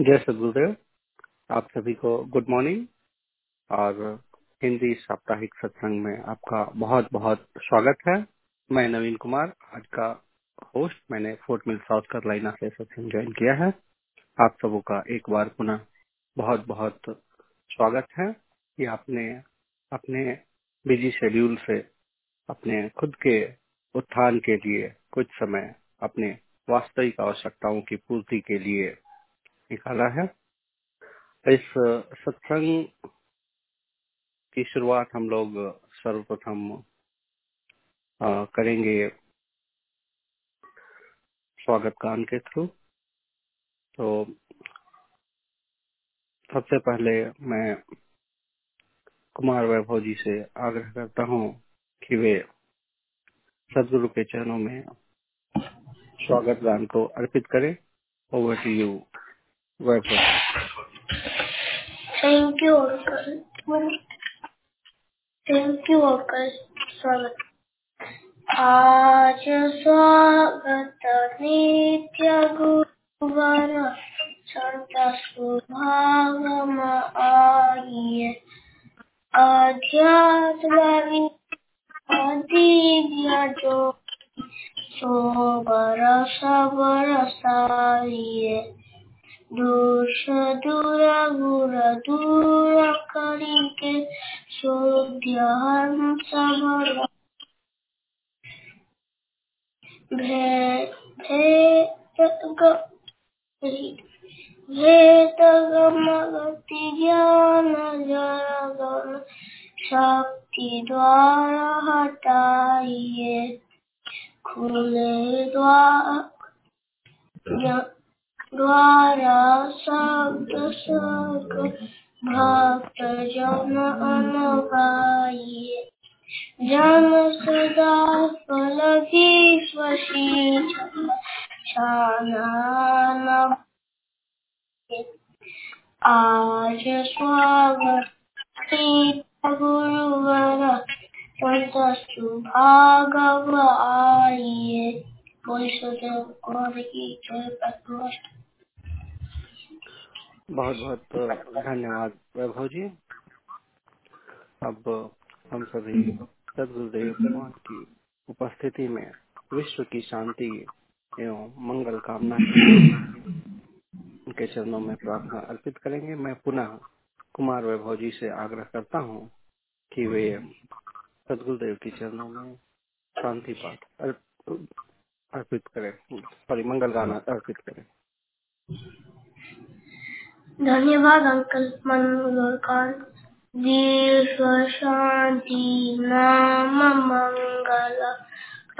जय सदगुरुदेव, आप सभी को गुड मॉर्निंग और हिंदी साप्ताहिक सत्संग में आपका बहुत बहुत स्वागत है। मैं नवीन कुमार, आज का होस्ट। मैंने फोर्ट मिल साउथ कैरोलिना से सत्संग ज्वाइन किया है। आप सबों का एक बार पुनः बहुत बहुत स्वागत है कि आपने अपने बिजी शेड्यूल से अपने खुद के उत्थान के लिए कुछ समय अपने वास्तविक आवश्यकताओं की पूर्ति के लिए निकाला है। इस सत्संग की शुरुआत हम लोग सर्वप्रथम करेंगे स्वागत गान के थ्रू। तो सबसे पहले मैं कुमार वैभव जी से आग्रह करता हूँ कि वे सदगुरु के चरणों में स्वागत गान को अर्पित करें। Over to you. Thank you uncle. स्वागत। आज स्वागत नित्य गुरुवार संत सुभाग में आइए। आध्यात्मी दिव्य जो सोबर सबर सारिए। दोष दूर गुर दूर करिके सोध्यान समर भेद गम गति ज्ञान जरगम शक्ति द्वारा हटाइए। खुले द्वारा शब्द सर्ग भक्त जन अनुगाइए। जन सदा फल की स्वशी छाना। आज स्वागत गुरुवर संत सुभागव आइए। बहुत बहुत धन्यवाद वैभव जी। अब हम सभी सदगुरुदेव भगवान की उपस्थिति में विश्व की शांति एवं मंगल कामना उनके चरणों में प्रार्थना अर्पित करेंगे। मैं पुनः कुमार वैभव जी से आग्रह करता हूँ कि वे सदगुरुदेव के चरणों में शांति पाठ अर्पित करें, मंगल गाना अर्पित करें। धन्यवाद अंकल। मंगलकार विश्व शांति नाम मंगल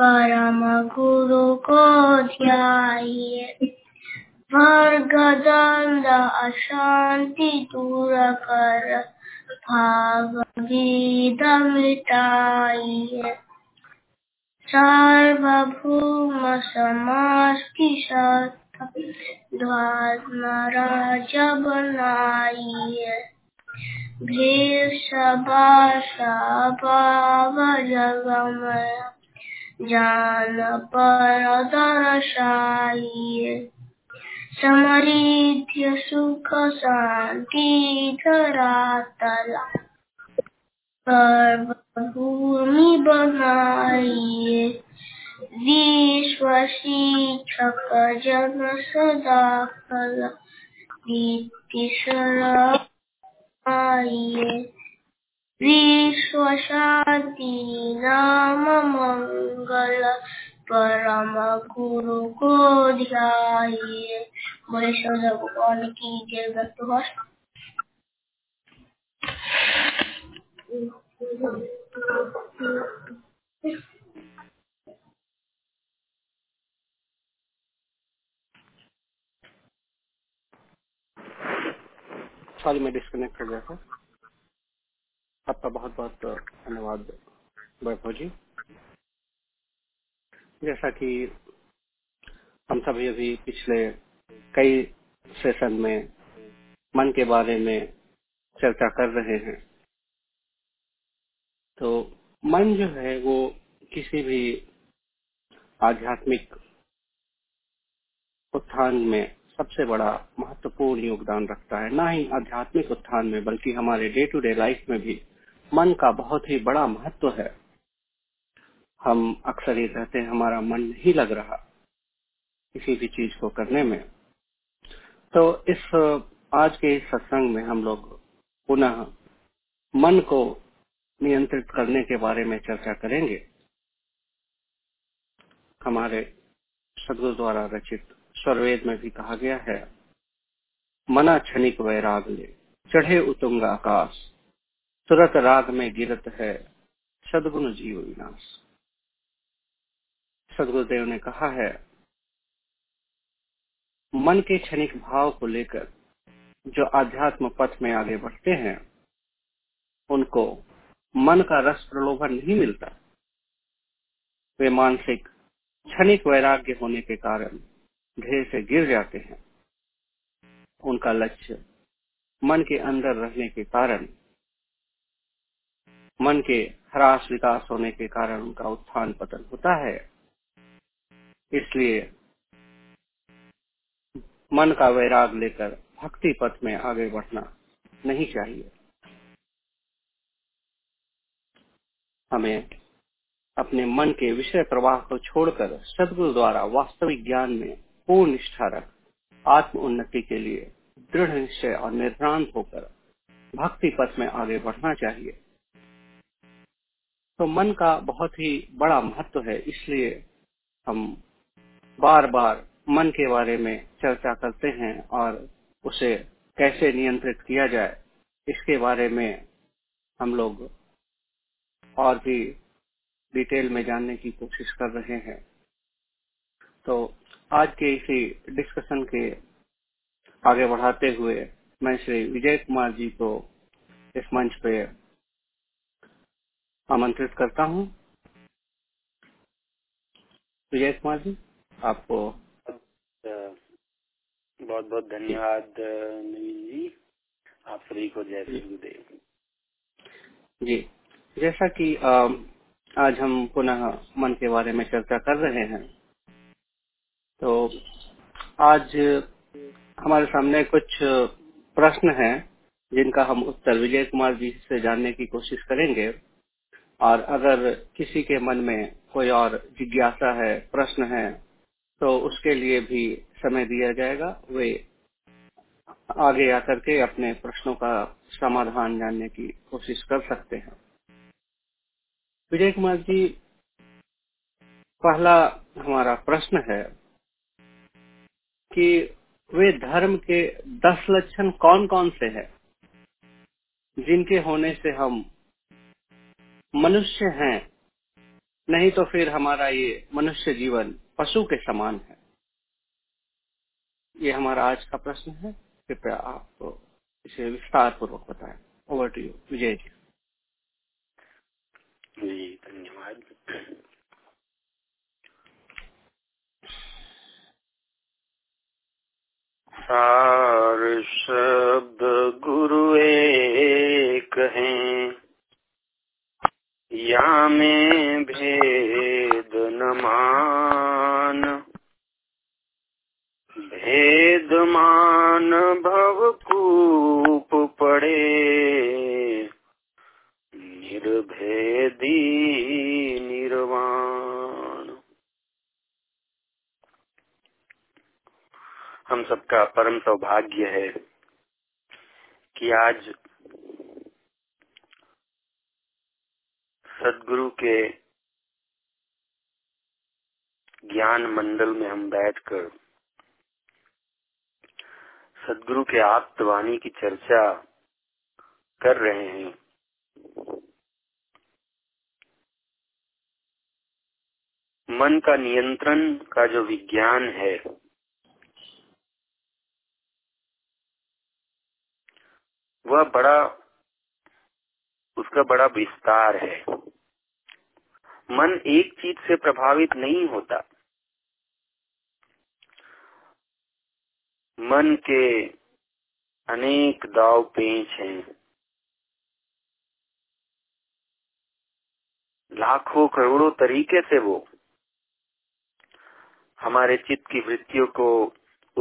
परम गुरु को ध्याइए। वर्ग दंड अशांति दूर कर भाव भेद मिटाइए। सर्वभूम समष्टि सत्ता राजा बनाइए। जान पर दर्शाइए। समृद्धि सुख शांति धरातला सर्वभूमि बनाइए। विश्व शिक्षक जन सदा फल दीप्ति सराइए। विश्व शांति नाम मंगल परम गुरु को ध्याइए। बोले सदा भगवान की जय। भक्त मैं डिस्कनेक्ट हो गया था। आपका बहुत बहुत धन्यवाद वैभव जी। जैसा कि हम सभी अभी पिछले कई सेशन में मन के बारे में चर्चा कर रहे हैं, तो मन जो है वो किसी भी आध्यात्मिक उत्थान में सबसे बड़ा महत्वपूर्ण योगदान रखता है, ना ही आध्यात्मिक उत्थान में बल्कि हमारे डे टू डे लाइफ में भी मन का बहुत ही बड़ा महत्व है। हम अक्सर ये कहते हैं हमारा मन नहीं लग रहा किसी भी चीज को करने में। तो इस आज के सत्संग में हम लोग पुनः मन को नियंत्रित करने के बारे में चर्चा करेंगे। हमारे सदगुरु द्वारा रचित स्वरवेद में भी कहा गया है, मना क्षणिक वैराग ले, चढ़े उतुंग आकाश, तुरत राग में गिरत है सदगुण जीव विनाश। सदगुरुदेव ने कहा है, मन के क्षणिक भाव को लेकर जो आध्यात्म पथ में आगे बढ़ते हैं उनको मन का रस प्रलोभन नहीं मिलता। वे मानसिक क्षणिक वैराग्य होने के कारण ढेर से गिर जाते हैं। उनका लक्ष्य मन के अंदर रहने के कारण, मन के ह्रास विकास होने के कारण उनका उत्थान पतन होता है। इसलिए मन का वैराग लेकर भक्ति पथ में आगे बढ़ना नहीं चाहिए। हमें अपने मन के विषय प्रवाह को छोड़कर सदगुरु द्वारा वास्तविक ज्ञान में पूर्ण निष्ठा रख आत्म उन्नति के लिए दृढ़ निश्चय और निर्भ्रांत होकर भक्ति पथ में आगे बढ़ना चाहिए। तो मन का बहुत ही बड़ा महत्व है, इसलिए हम बार बार मन के बारे में चर्चा करते हैं और उसे कैसे नियंत्रित किया जाए इसके बारे में हम लोग और भी डिटेल में जानने की कोशिश कर रहे हैं। तो आज के इसी डिस्कशन के आगे बढ़ाते हुए मैं श्री विजय कुमार जी को इस मंच पे आमंत्रित करता हूँ। विजय कुमार जी, आपको बहुत बहुत धन्यवाद नवीन जी, आप सभी को जय श्री गुरुदेव जी। जैसा कि आज हम पुनः मन के बारे में चर्चा कर रहे हैं, तो आज हमारे सामने कुछ प्रश्न हैं जिनका हम उत्तर विजय कुमार जी से जानने की कोशिश करेंगे। और अगर किसी के मन में कोई और जिज्ञासा है, प्रश्न है, तो उसके लिए भी समय दिया जाएगा। वे आगे आकर के अपने प्रश्नों का समाधान जानने की कोशिश कर सकते हैं। विजय कुमार जी, पहला हमारा प्रश्न है कि वे धर्म के 10 लक्षण कौन कौन से हैं जिनके होने से हम मनुष्य हैं, नहीं तो फिर हमारा ये मनुष्य जीवन पशु के समान है। ये हमारा आज का प्रश्न है, कृपया आप इसे विस्तार पूर्वक बताएं। Over to you Vijay ji. जी धन्यवाद। सार शब्द गुरु एक हैं, या में भेद न मान, भेद मान भव कूप पड़े, निर्भेदी निर्वाण। हम सबका परम सौभाग्य है कि आज सदगुरु के ज्ञान मंडल में हम बैठकर सदगुरु के आप्तवाणी की चर्चा कर रहे हैं। मन का नियंत्रण का जो विज्ञान है, वह बड़ा, उसका बड़ा विस्तार है। मन एक चीज से प्रभावित नहीं होता। मन के अनेक दाव पेंच हैं, लाखों करोड़ों तरीके से वो हमारे चित्त की वृत्तियों को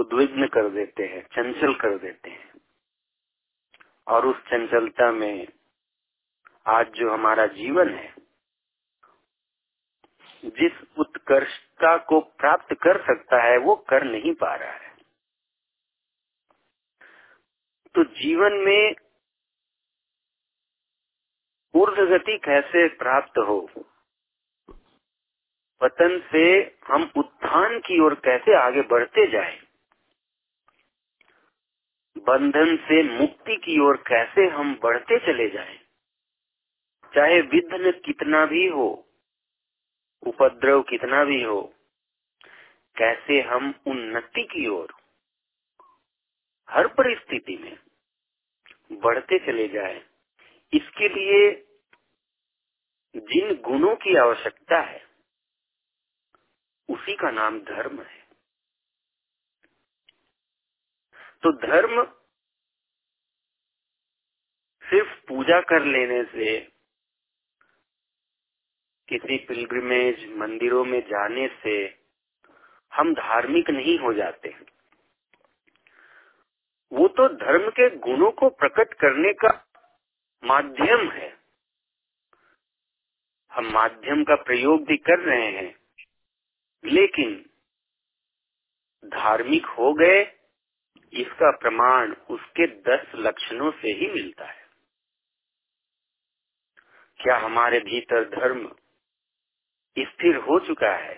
उद्विग्न कर देते हैं, चंचल कर देते हैं। और उस चंचलता में आज जो हमारा जीवन है, जिस उत्कर्षता को प्राप्त कर सकता है वो कर नहीं पा रहा है। तो जीवन में ऊर्ध्वगति कैसे प्राप्त हो, पतन से हम उत्थान की ओर कैसे आगे बढ़ते जाएं, बंधन से मुक्ति की ओर कैसे हम बढ़ते चले जाएं, चाहे विघ्न कितना भी हो, उपद्रव कितना भी हो, कैसे हम उन्नति की ओर हर परिस्थिति में बढ़ते चले जाएं। इसके लिए जिन गुणों की आवश्यकता है उसी का नाम धर्म है। तो धर्म सिर्फ पूजा कर लेने से, किसी पिलग्रिमेज मंदिरों में जाने से हम धार्मिक नहीं हो जाते। वो तो धर्म के गुणों को प्रकट करने का माध्यम है। हम माध्यम का प्रयोग भी कर रहे हैं, लेकिन धार्मिक हो गए इसका प्रमाण उसके 10 लक्षणों से ही मिलता है। क्या हमारे भीतर धर्म स्थिर हो चुका है?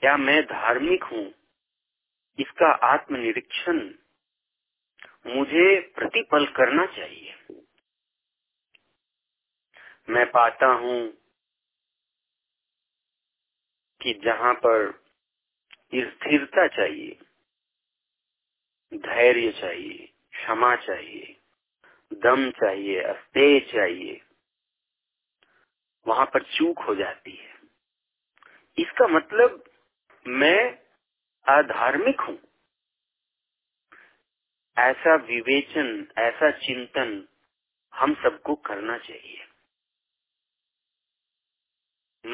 क्या मैं धार्मिक हूँ? इसका आत्मनिरीक्षण मुझे प्रतिपल करना चाहिए। मैं पाता हूँ कि जहाँ पर स्थिरता चाहिए, धैर्य चाहिए, क्षमा चाहिए, दम चाहिए, अस्तेय चाहिए, वहाँ पर चूक हो जाती है। इसका मतलब मैं आधार्मिक हूँ। ऐसा विवेचन, ऐसा चिंतन हम सबको करना चाहिए।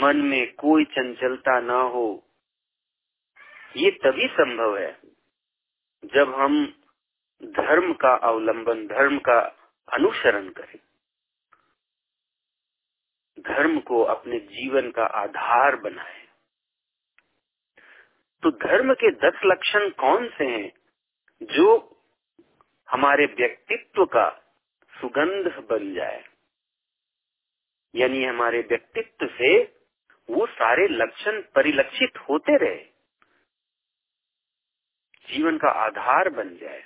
मन में कोई चंचलता ना हो, ये तभी संभव है जब हम धर्म का अवलंबन, धर्म का अनुसरण करें, धर्म को अपने जीवन का आधार बनाएं। तो धर्म के 10 लक्षण कौन से हैं जो हमारे व्यक्तित्व का सुगंध बन जाए, यानी हमारे व्यक्तित्व से वो सारे लक्षण परिलक्षित होते रहे, जीवन का आधार बन जाए।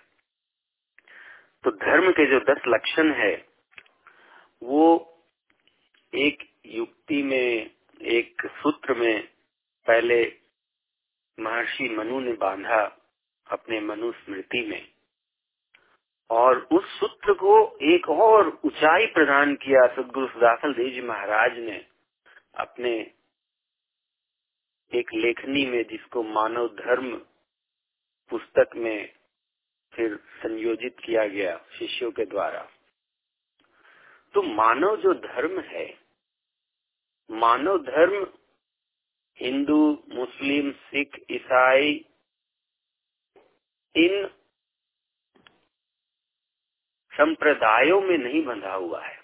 तो धर्म के जो 10 लक्षण है वो एक युक्ति में, एक सूत्र में पहले महर्षि मनु ने बांधा अपने मनुस्मृति में, और उस सूत्र को एक और ऊंचाई प्रदान किया सदगुरु सुधाफलदेव जी महाराज ने अपने एक लेखनी में, जिसको मानव धर्म पुस्तक में फिर संयोजित किया गया शिष्यों के द्वारा। तो मानव जो धर्म है, मानव धर्म हिंदू, मुस्लिम, सिख, ईसाई, इन संप्रदायों में नहीं बंधा हुआ है।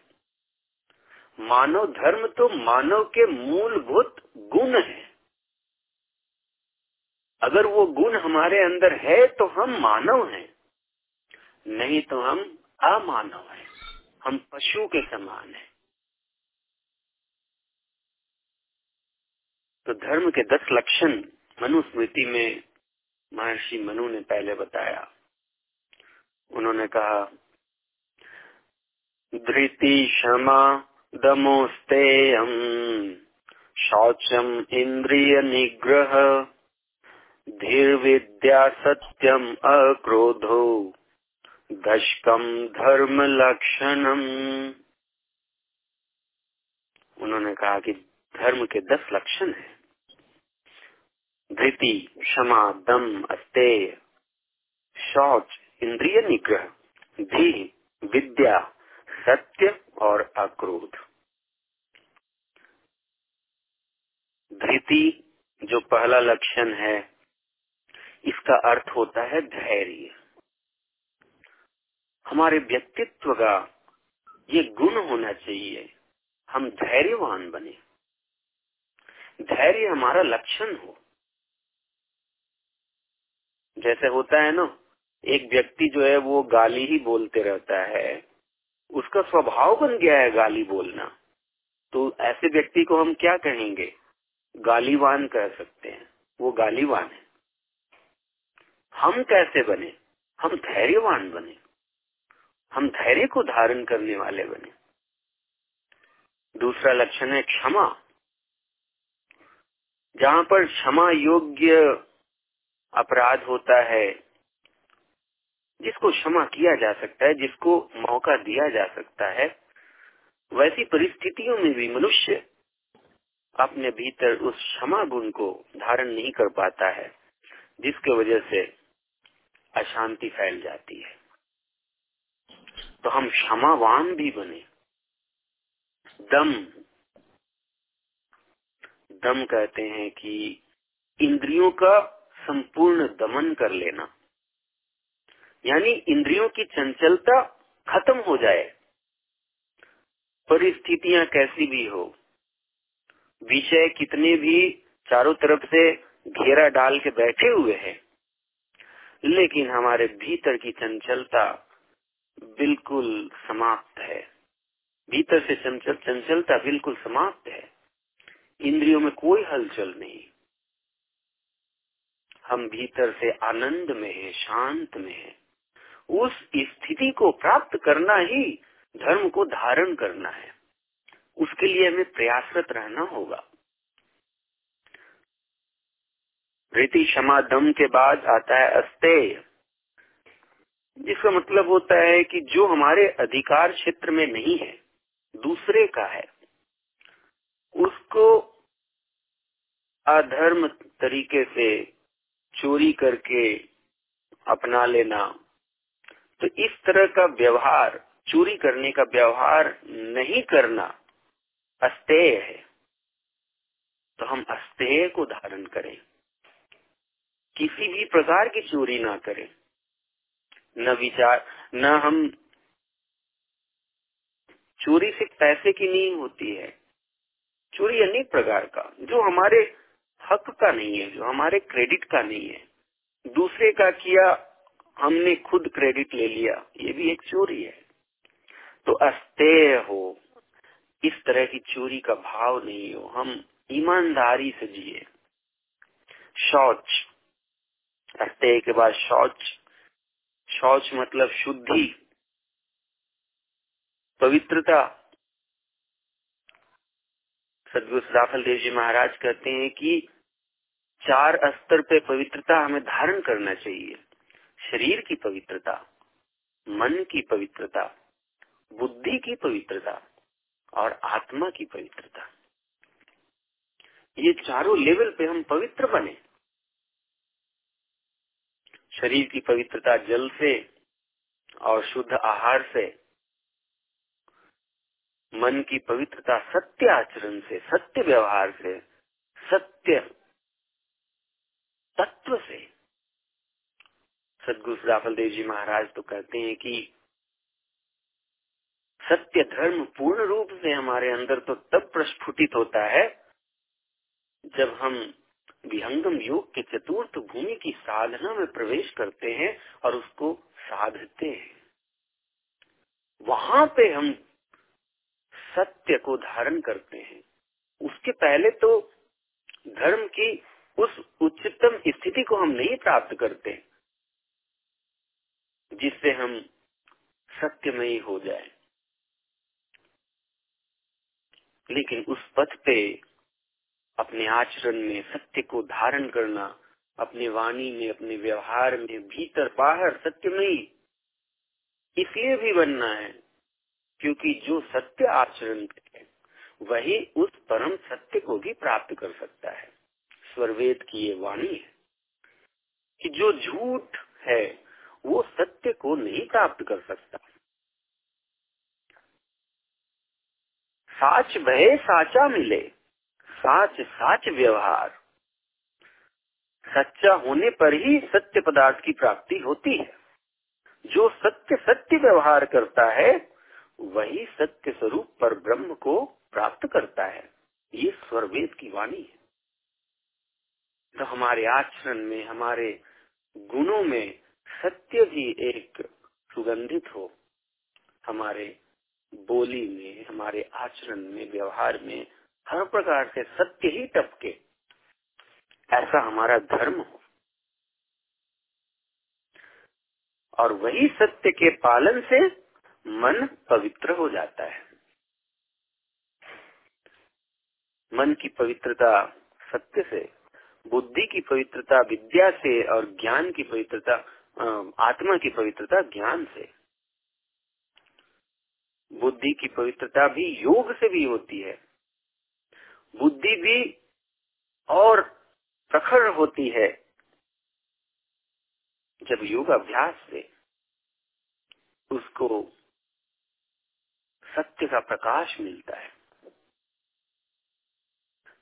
मानव धर्म तो मानव के मूलभूत गुण है। अगर वो गुण हमारे अंदर है तो हम मानव हैं, नहीं तो हम अमानव हैं, हम पशु के समान हैं। तो धर्म के 10 लक्षण मनुस्मृति में महर्षि मनु ने पहले बताया। उन्होंने कहा धृति, क्षमा, दमोस्तेयम, शौचम, इंद्रिय निग्रह, धीर विद्या, सत्यम, अक्रोधो, दशकम, धर्म लक्षणम। उन्होंने कहा कि धर्म के 10 लक्षण हैं। धृति, क्षमा, दम, अस्तेय, शौच, इंद्रिय निग्रह, धीर विद्या, सत्य और अक्रोध। धृति जो पहला लक्षण है, इसका अर्थ होता है धैर्य। हमारे व्यक्तित्व का ये गुण होना चाहिए, हम धैर्यवान बने, धैर्य हमारा लक्षण हो। जैसे होता है ना, एक व्यक्ति जो है वो गाली ही बोलते रहता है, उसका स्वभाव बन गया है गाली बोलना, तो ऐसे व्यक्ति को हम क्या कहेंगे? गालीवान कह सकते हैं, वो गालीवान है। हम कैसे बने? हम धैर्यवान बने, हम धैर्य को धारण करने वाले बने। दूसरा लक्षण है क्षमा। जहाँ पर क्षमा योग्य अपराध होता है, जिसको क्षमा किया जा सकता है, जिसको मौका दिया जा सकता है, वैसी परिस्थितियों में भी मनुष्य अपने भीतर उस क्षमा गुण को धारण नहीं कर पाता है, जिसके वजह से अशांति फैल जाती है। तो हम क्षमावान भी बने। दम कहते हैं कि इंद्रियों का संपूर्ण दमन कर लेना, यानी इंद्रियों की चंचलता खत्म हो जाए, परिस्थितियां कैसी भी हो, विषय कितने भी चारों तरफ से घेरा डाल के बैठे हुए हैं, लेकिन हमारे भीतर की चंचलता बिल्कुल समाप्त है, भीतर से चंचलता बिल्कुल समाप्त है, इंद्रियों में कोई हलचल नहीं, हम भीतर से आनंद में है, शांत में है। उस स्थिति को प्राप्त करना ही धर्म को धारण करना है, उसके लिए हमें प्रयासरत रहना होगा। रीति क्षमा दम के बाद आता है अस्तेय, जिसका मतलब होता है कि जो हमारे अधिकार क्षेत्र में नहीं है, दूसरे का है, उसको अधर्म तरीके से चोरी करके अपना लेना, तो इस तरह का व्यवहार, चोरी करने का व्यवहार नहीं करना अस्तेय है। तो हम अस्तेय को धारण करें, किसी भी प्रकार की चोरी ना करें, न हम चोरी से पैसे की नहीं होती है, चोरी अनेक प्रकार का, जो हमारे हक का नहीं है, जो हमारे क्रेडिट का नहीं है, दूसरे का किया, हमने खुद क्रेडिट ले लिया, ये भी एक चोरी है। तो अस्तेय हो, इस तरह की चोरी का भाव नहीं हो, हम ईमानदारी से जिए। शौच, अस्तेय के बाद शौच, शौच मतलब शुद्धि, पवित्रता। सदगुरु सुधाफलदेव जी महाराज कहते हैं कि चार स्तर पे पवित्रता हमें धारण करना चाहिए, शरीर की पवित्रता, मन की पवित्रता, बुद्धि की पवित्रता और आत्मा की पवित्रता। ये चारों लेवल पे हम पवित्र बने। शरीर की पवित्रता जल से और शुद्ध आहार से, मन की पवित्रता सत्य आचरण से, सत्य व्यवहार से, सत्य तत्व से। सदगुरु सुधाफलदेव जी महाराज तो कहते हैं कि सत्य धर्म पूर्ण रूप से हमारे अंदर तो तब प्रस्फुटित होता है जब हम विहंगम योग के चतुर्थ भूमि की साधना में प्रवेश करते हैं और उसको साधते हैं। वहां पे हम सत्य को धारण करते हैं। उसके पहले तो धर्म की उस उच्चतम स्थिति को हम नहीं प्राप्त करते जिससे हम सत्यमयी हो जाए, लेकिन उस पथ पे अपने आचरण में सत्य को धारण करना, अपने वाणी में, अपने व्यवहार में, भीतर बाहर सत्यमयी इसलिए भी बनना है क्योंकि जो सत्य आचरण है वही उस परम सत्य को भी प्राप्त कर सकता है। स्वरवेद की ये वाणी है कि जो झूठ है वो सत्य को नहीं प्राप्त कर सकता। साच भय साचा मिले, साच साच व्यवहार। सच्चा होने पर ही सत्य पदार्थ की प्राप्ति होती है। जो सत्य सत्य व्यवहार करता है वही सत्य स्वरूप पर ब्रह्म को प्राप्त करता है। ये स्वरवेद की वाणी है। तो हमारे आचरण में, हमारे गुणों में सत्य भी एक सुगंधित हो, हमारे बोली में, हमारे आचरण में, व्यवहार में हर प्रकार से सत्य ही टपके, ऐसा हमारा धर्म हो। और वही सत्य के पालन से मन पवित्र हो जाता है। मन की पवित्रता सत्य से, बुद्धि की पवित्रता विद्या से, और ज्ञान की पवित्रता, आत्मा की पवित्रता ज्ञान से। बुद्धि की पवित्रता भी योग से भी होती है। बुद्धि भी और प्रखर होती है जब योग अभ्यास से उसको सत्य का प्रकाश मिलता है।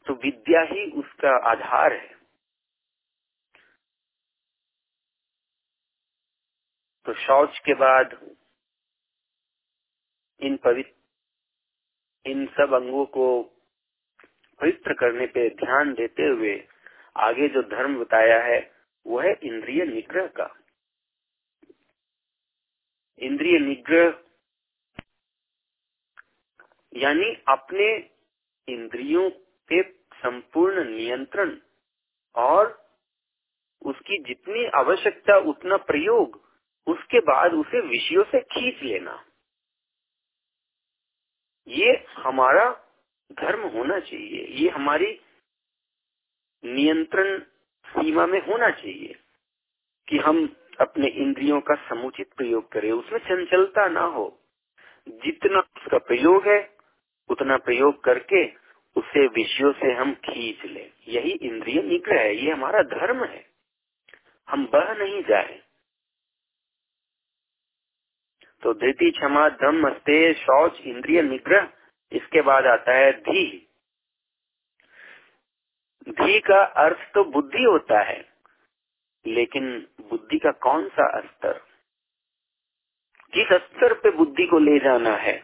तो विद्या ही उसका आधार है। तो शौच के बाद इन सब अंगों को पवित्र करने पे ध्यान देते हुए आगे जो धर्म बताया है वो है इंद्रिय निग्रह का। इंद्रिय निग्रह यानी अपने इंद्रियों पे संपूर्ण नियंत्रण और उसकी जितनी आवश्यकता उतना प्रयोग, उसके बाद उसे विषयों से खींच लेना, ये हमारा धर्म होना चाहिए। ये हमारी नियंत्रण सीमा में होना चाहिए कि हम अपने इंद्रियों का समुचित प्रयोग करें, उसमें चंचलता ना हो। जितना उसका प्रयोग है उतना प्रयोग करके उसे विषयों से हम खींच लें, यही इंद्रिय निग्रह है। ये हमारा धर्म है। हम बह नहीं जाए। तो धृति, क्षमा, दम, अस्तेय, शौच, इंद्रिय निग्रह, इसके बाद आता है धी। धी का अर्थ तो बुद्धि होता है, लेकिन बुद्धि का कौन सा स्तर, किस स्तर पे बुद्धि को ले जाना है।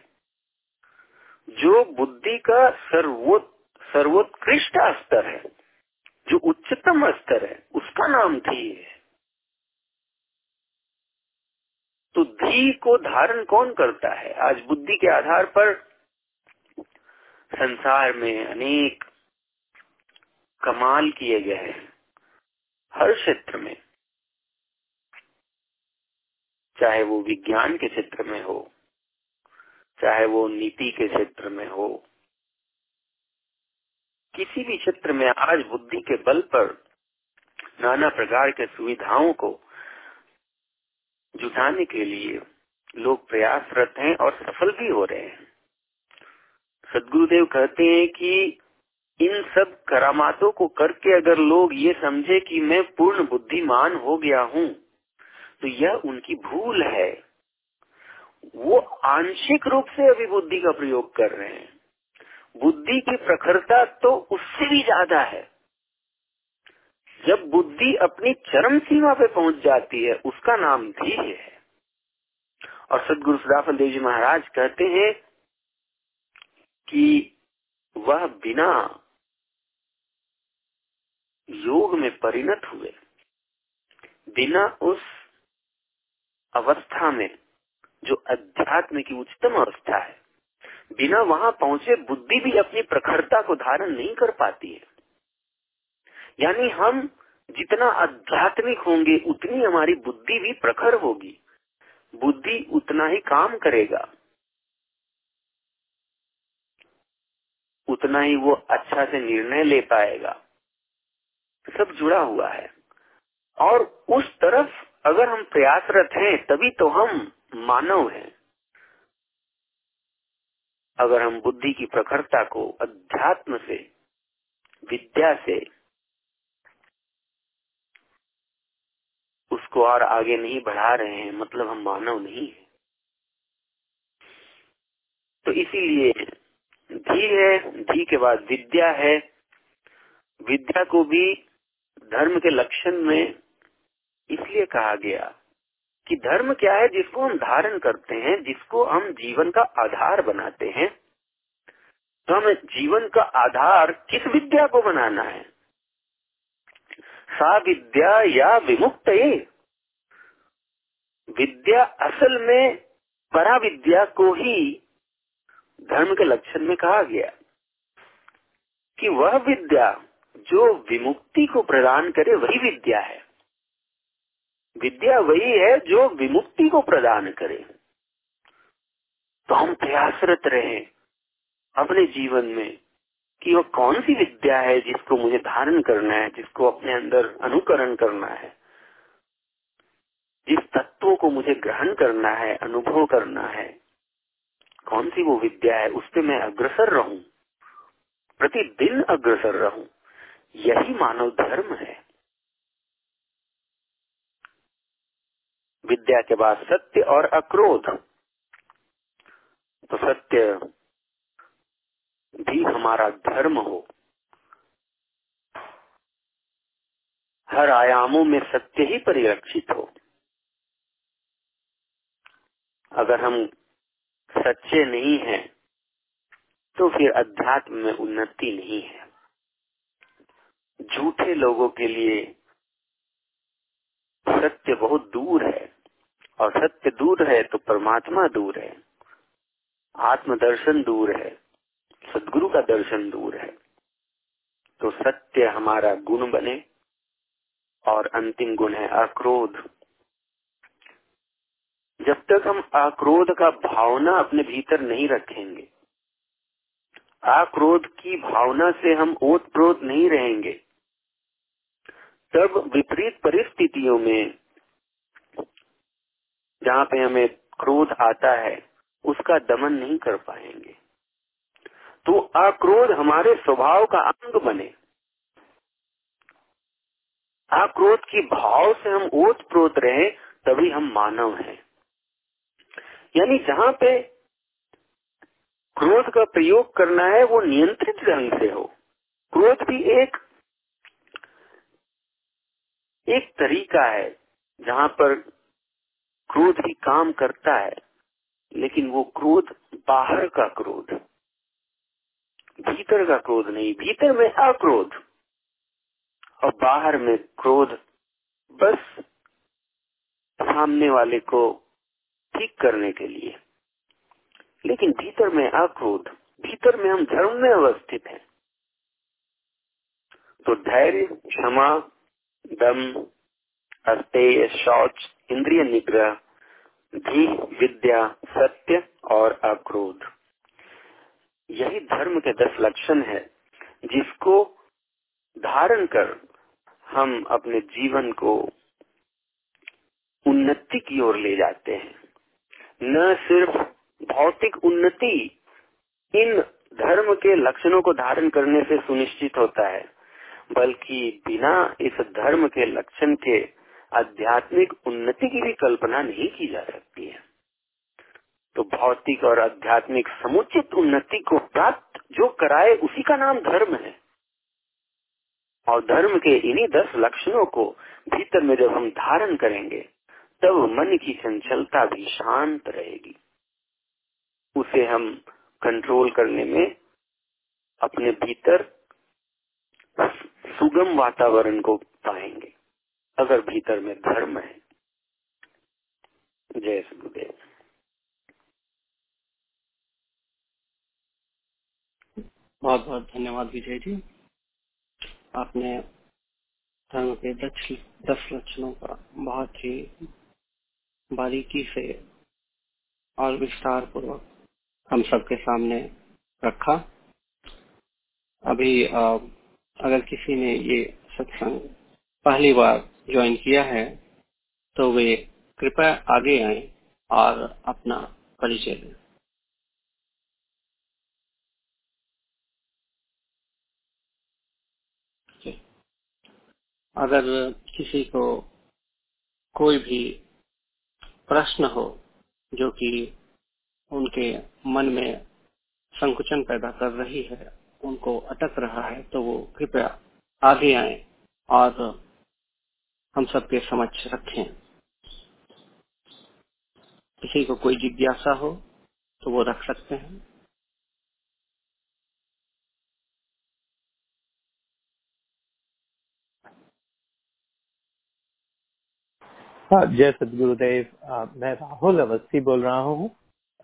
जो बुद्धि का सर्वोत्कृष्ट स्तर है, जो उच्चतम स्तर है, उसका नाम धी है। तो धी को धारण कौन करता है? आज बुद्धि के आधार पर संसार में अनेक कमाल किए गए हैं, हर क्षेत्र में, चाहे वो विज्ञान के क्षेत्र में हो, चाहे वो नीति के क्षेत्र में हो, किसी भी क्षेत्र में आज बुद्धि के बल पर नाना प्रकार के सुविधाओं को जुटाने के लिए लोग प्रयासरत हैं और सफल भी हो रहे हैं। सदगुरुदेव कहते हैं कि इन सब करामातों को करके अगर लोग ये समझे कि मैं पूर्ण बुद्धिमान हो गया हूँ, तो यह उनकी भूल है। वो आंशिक रूप से अभी बुद्धि का प्रयोग कर रहे हैं। बुद्धि की प्रखरता तो उससे भी ज्यादा है। जब बुद्धि अपनी चरम सीमा पे पहुंच जाती है, उसका नाम धी है। और सदगुरु सुधाफलदेव जी महाराज कहते हैं कि वह बिना योग में परिणत हुए, बिना उस अवस्था में जो अध्यात्म की उच्चतम अवस्था है, बिना वहां पहुंचे बुद्धि भी अपनी प्रखरता को धारण नहीं कर पाती है। यानी हम जितना आध्यात्मिक होंगे उतनी हमारी बुद्धि भी प्रखर होगी, बुद्धि उतना ही काम करेगा, उतना ही वो अच्छा से निर्णय ले पाएगा। सब जुड़ा हुआ है। और उस तरफ अगर हम प्रयासरत हैं तभी तो हम मानव हैं। अगर हम बुद्धि की प्रखरता को अध्यात्म से, विद्या से उसको और आगे नहीं बढ़ा रहे हैं, मतलब हम मानव नहीं है। तो इसीलिए धी है। धी के बाद विद्या है। विद्या को भी धर्म के लक्षण में इसलिए कहा गया कि धर्म क्या है, जिसको हम धारण करते हैं, जिसको हम जीवन का आधार बनाते हैं। तो हमें जीवन का आधार किस विद्या को बनाना है, सा विद्या या विमुक्त। ये विद्या असल में परा विद्या को ही धर्म के लक्षण में कहा गया कि वह विद्या जो विमुक्ति को प्रदान करे वही विद्या है। विद्या वही है जो विमुक्ति को प्रदान करे। तो हम प्रयासरत रहे अपने जीवन में कि वह कौन सी विद्या है जिसको मुझे धारण करना है, जिसको अपने अंदर अनुकरण करना है, जिस तत्व को मुझे ग्रहण करना है, अनुभव करना है, कौन सी वो विद्या है, उस पे मैं अग्रसर रहूं, प्रतिदिन अग्रसर रहूं। यही मानव धर्म है। विद्या के बाद सत्य और अक्रोध। तो सत्य भी हमारा धर्म हो, हर आयामों में सत्य ही परिलक्षित हो। अगर हम सच्चे नहीं हैं तो फिर अध्यात्म में उन्नति नहीं है। झूठे लोगों के लिए सत्य बहुत दूर है, और सत्य दूर है तो परमात्मा दूर है, आत्मदर्शन दूर है, सदगुरु का दर्शन दूर है। तो सत्य हमारा गुण बने, और अंतिम गुण है अक्रोध। जब तक हम अक्रोध का भावना अपने भीतर नहीं रखेंगे, अक्रोध की भावना से हम ओतप्रोत नहीं रहेंगे, तब विपरीत परिस्थितियों में जहाँ पे हमें क्रोध आता है उसका दमन नहीं कर पाएंगे। तो अक्रोध हमारे स्वभाव का अंग बने, अक्रोध की भाव से हम ओतप्रोत रहे, तभी हम मानव हैं। यानी जहाँ पे क्रोध का प्रयोग करना है वो नियंत्रित ढंग से हो। क्रोध भी एक तरीका है जहाँ पर क्रोध भी काम करता है, लेकिन वो क्रोध बाहर का क्रोध, भीतर का क्रोध नहीं। भीतर में अक्रोध और बाहर में क्रोध, बस सामने वाले को ठीक करने के लिए। लेकिन भीतर में अक्रोध, भीतर में हम धर्म में अवस्थित हैं। तो धैर्य, क्षमा, दम, अस्तेय, शौच, इंद्रिय निग्रह, धी, विद्या, सत्य और अक्रोध, यही धर्म के 10 लक्षण है, जिसको धारण कर हम अपने जीवन को उन्नति की ओर ले जाते हैं। न सिर्फ भौतिक उन्नति इन धर्म के लक्षणों को धारण करने से सुनिश्चित होता है, बल्कि बिना इस धर्म के लक्षण के आध्यात्मिक उन्नति की भी कल्पना नहीं की जा सकती है। तो भौतिक और आध्यात्मिक समुचित उन्नति को प्राप्त जो कराए उसी का नाम धर्म है। और धर्म के इन्हीं 10 लक्षणों को भीतर में जब हम धारण करेंगे, तब मन की चंचलता भी शांत रहेगी। उसे हम कंट्रोल करने में अपने भीतर सुगम वातावरण को पाएंगे, अगर भीतर में धर्म है। जय सदगुरुदेव। बहुत बहुत धन्यवाद विजय जी, आपने धर्म के 10 लक्षणों का बहुत ही बारीकी से और विस्तार पूर्वक हम सबके सामने रखा। अभी अगर किसी ने ये सत्संग पहली बार ज्वाइन किया है तो वे कृपया आगे आए और अपना परिचय दें। अगर किसी को कोई भी प्रश्न हो जो कि उनके मन में संकुचन पैदा कर रही है, उनको अटक रहा है, तो वो कृपया आगे आए और हम सबके समक्ष रखें। किसी को कोई जिज्ञासा हो तो वो रख सकते हैं। जय सदगुरुदेव, मैं राहुल अवस्थी बोल रहा हूँ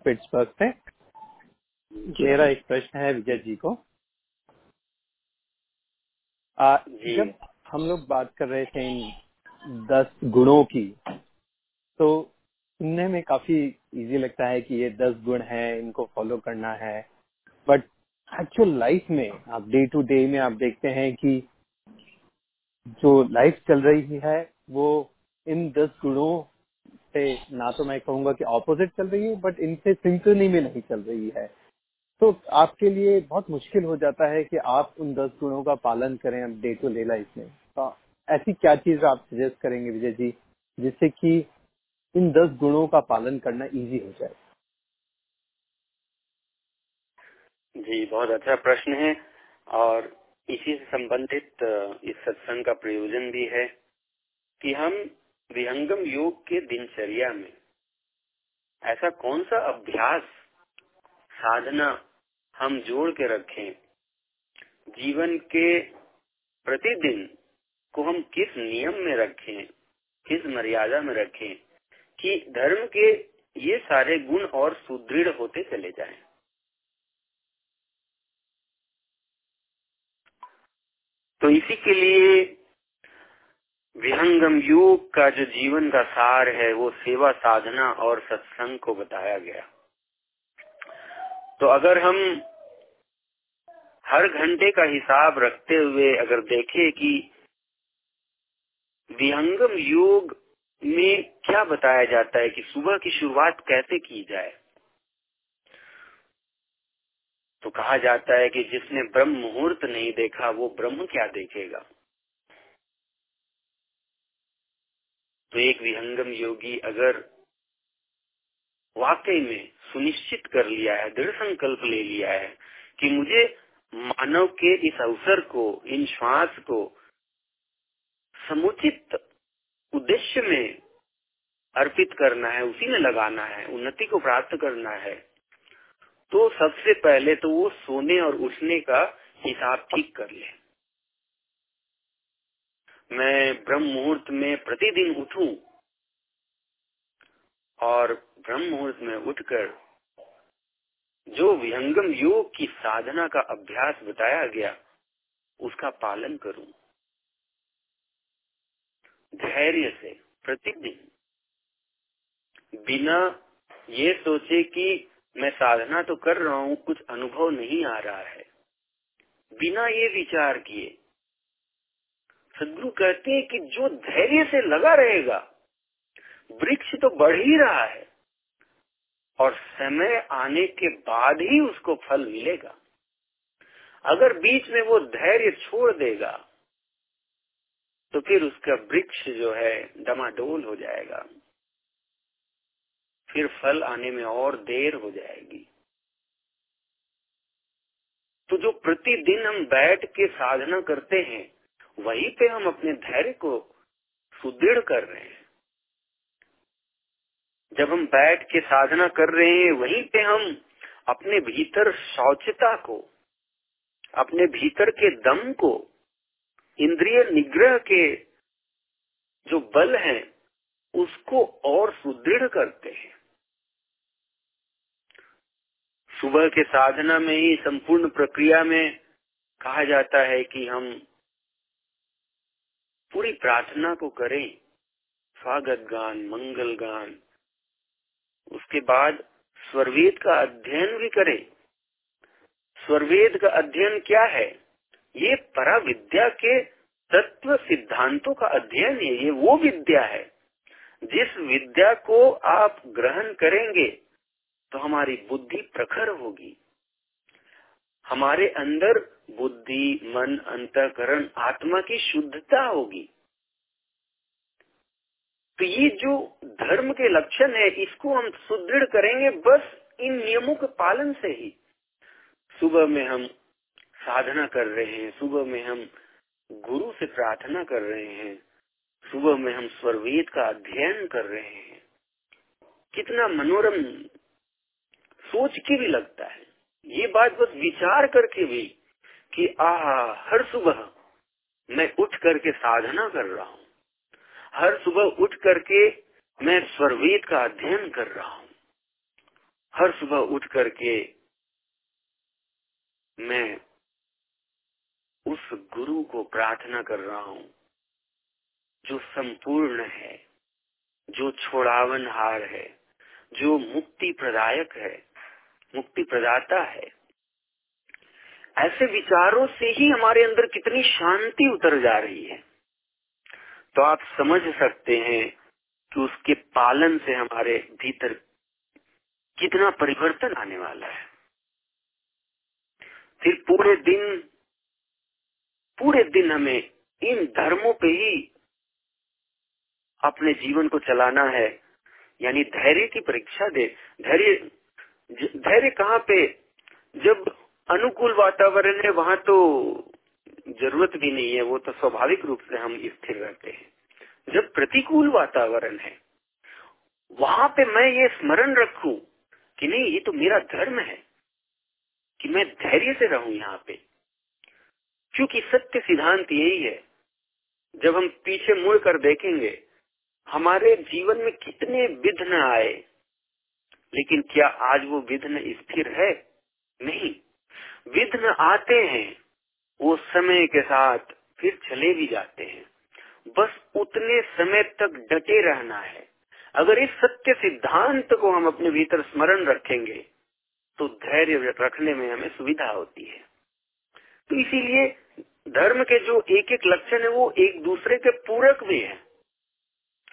पिट्सबर्ग से। मेरा एक प्रश्न है विजय जी को। जब हम लोग बात कर रहे थे इन 10 गुणों की, तो सुनने में काफी इजी लगता है कि ये 10 गुण हैं, इनको फॉलो करना है, बट एक्चुअल लाइफ में आप डे टू डे में आप देखते हैं कि जो लाइफ चल रही है वो इन 10 गुणों से ना तो मैं कहूँगा कि ऑपोजिट चल रही है, बट इनसे सिंक्रोनी में नहीं चल रही है। तो आपके लिए बहुत मुश्किल हो जाता है कि आप उन 10 गुणों का पालन करें अब डे टू डे लाइफ में। तो ऐसी क्या चीज आप सजेस्ट करेंगे विजय जी जिससे कि इन 10 गुणों का पालन करना इजी हो जाए? जी, बहुत अच्छा प्रश्न है और इसी से संबंधित इस सत्संग का प्रयोजन भी है कि हम विहंगम योग के दिनचर्या में ऐसा कौन सा अभ्यास साधना हम जोड़ के रखें, जीवन के प्रतिदिन को हम किस नियम में रखें, किस मर्यादा में रखें कि धर्म के ये सारे गुण और सुदृढ़ होते चले जाएं। तो इसी के लिए विहंगम योग का जो जीवन का सार है वो सेवा साधना और सत्संग को बताया गया। तो अगर हम हर घंटे का हिसाब रखते हुए अगर देखें कि विहंगम योग में क्या बताया जाता है कि सुबह की शुरुआत कैसे की जाए, तो कहा जाता है कि जिसने ब्रह्म मुहूर्त नहीं देखा वो ब्रह्म क्या देखेगा। तो एक विहंगम योगी अगर वाकई में सुनिश्चित कर लिया है, दृढ़ संकल्प ले लिया है कि मुझे मानव के इस अवसर को, इन श्वास को समुचित उद्देश्य में अर्पित करना है, उसी में लगाना है, उन्नति को प्राप्त करना है, तो सबसे पहले तो वो सोने और उठने का हिसाब ठीक कर ले। मैं ब्रह्म मुहूर्त में प्रतिदिन उठूं और ब्रह्म मुहूर्त में उठकर जो विहंगम योग की साधना का अभ्यास बताया गया उसका पालन करूं धैर्य से प्रतिदिन, बिना ये सोचे कि मैं साधना तो कर रहा हूं, कुछ अनुभव नहीं आ रहा है, बिना ये विचार किए। सदगुरु कहते हैं कि जो धैर्य से लगा रहेगा, वृक्ष तो बढ़ ही रहा है और समय आने के बाद ही उसको फल मिलेगा। अगर बीच में वो धैर्य छोड़ देगा तो फिर उसका वृक्ष जो है डमाडोल हो जाएगा, फिर फल आने में और देर हो जाएगी। तो जो प्रतिदिन हम बैठ के साधना करते हैं वहीं पे हम अपने धैर्य को सुदृढ़ कर रहे हैं। जब हम बैठ के साधना कर रहे हैं वहीं पे हम अपने भीतर शौचता को, अपने भीतर के दम को, इंद्रिय निग्रह के जो बल हैं उसको और सुदृढ़ करते हैं। सुबह के साधना में ही संपूर्ण प्रक्रिया में कहा जाता है कि हम पूरी प्रार्थना को करें, स्वागत गान, मंगल गान, उसके बाद स्वरवेद का अध्ययन भी करें। स्वरवेद का अध्ययन क्या है? ये पराविद्या के तत्व सिद्धांतों का अध्ययन है। ये वो विद्या है जिस विद्या को आप ग्रहण करेंगे तो हमारी बुद्धि प्रखर होगी, हमारे अंदर बुद्धि, मन, अंतःकरण, आत्मा की शुद्धता होगी। तो ये जो धर्म के लक्षण है इसको हम सुदृढ़ करेंगे बस इन नियमों के पालन से ही। सुबह में हम साधना कर रहे हैं, सुबह में हम गुरु से प्रार्थना कर रहे हैं। सुबह में हम स्वरवेद का अध्ययन कर रहे हैं। कितना मनोरम, सोच के भी लगता है ये बात, बस विचार करके भी कि आहा, हर सुबह मैं उठ करके साधना कर रहा हूँ, हर सुबह उठ करके मैं स्वरवेद का अध्ययन कर रहा हूँ, हर सुबह उठ करके मैं उस गुरु को प्रार्थना कर रहा हूँ जो संपूर्ण है, जो छोड़ावनहार है, जो मुक्ति प्रदायक है, मुक्ति प्रदाता है। ऐसे विचारों से ही हमारे अंदर कितनी शांति उतर जा रही है। तो आप समझ सकते हैं कि उसके पालन से हमारे भीतर कितना परिवर्तन आने वाला है। फिर पूरे दिन हमें इन धर्मों पे ही अपने जीवन को चलाना है, यानी धैर्य की परीक्षा दे। धैर्य कहाँ पे? जब अनुकूल वातावरण है वहाँ तो जरूरत भी नहीं है, वो तो स्वाभाविक रूप से हम स्थिर रहते हैं। जब प्रतिकूल वातावरण है वहाँ पे मैं ये स्मरण रखूं कि नहीं, ये तो मेरा धर्म है कि मैं धैर्य से रहूं यहाँ पे, क्योंकि सत्य सिद्धांत यही है। जब हम पीछे मुड़ कर देखेंगे हमारे जीवन में कितने विघ्न आए, लेकिन क्या आज वो विघ्न स्थिर है? नहीं, विघ्न आते हैं, वो समय के साथ फिर चले भी जाते हैं। बस उतने समय तक डटे रहना है। अगर इस सत्य सिद्धांत को हम अपने भीतर स्मरण रखेंगे तो धैर्य रखने में हमें सुविधा होती है। तो इसीलिए धर्म के जो एक एक लक्षण है वो एक दूसरे के पूरक भी है।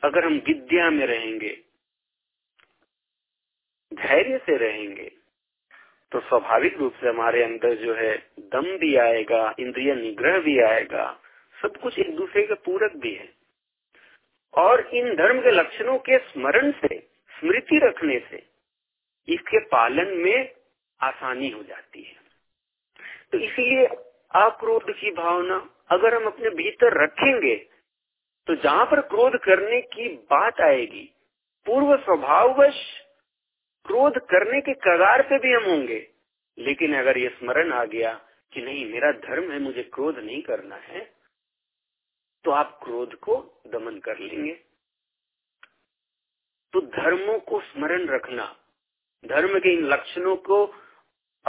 अगर हम विद्या में रहेंगे, धैर्य से रहेंगे, तो स्वाभाविक रूप से हमारे अंदर जो है दम भी आएगा, इंद्रिय निग्रह भी आएगा, सब कुछ एक दूसरे के पूरक भी है। और इन धर्म के लक्षणों के स्मरण से, स्मृति रखने से इसके पालन में आसानी हो जाती है। तो इसीलिए अक्रोध की भावना अगर हम अपने भीतर रखेंगे तो जहाँ पर क्रोध करने की बात आएगी, पूर्व स्वभाववश क्रोध करने के कगार पे भी हम होंगे, लेकिन अगर ये स्मरण आ गया कि नहीं, मेरा धर्म है, मुझे क्रोध नहीं करना है, तो आप क्रोध को दमन कर लेंगे। तो धर्मों को स्मरण रखना, धर्म के इन लक्षणों को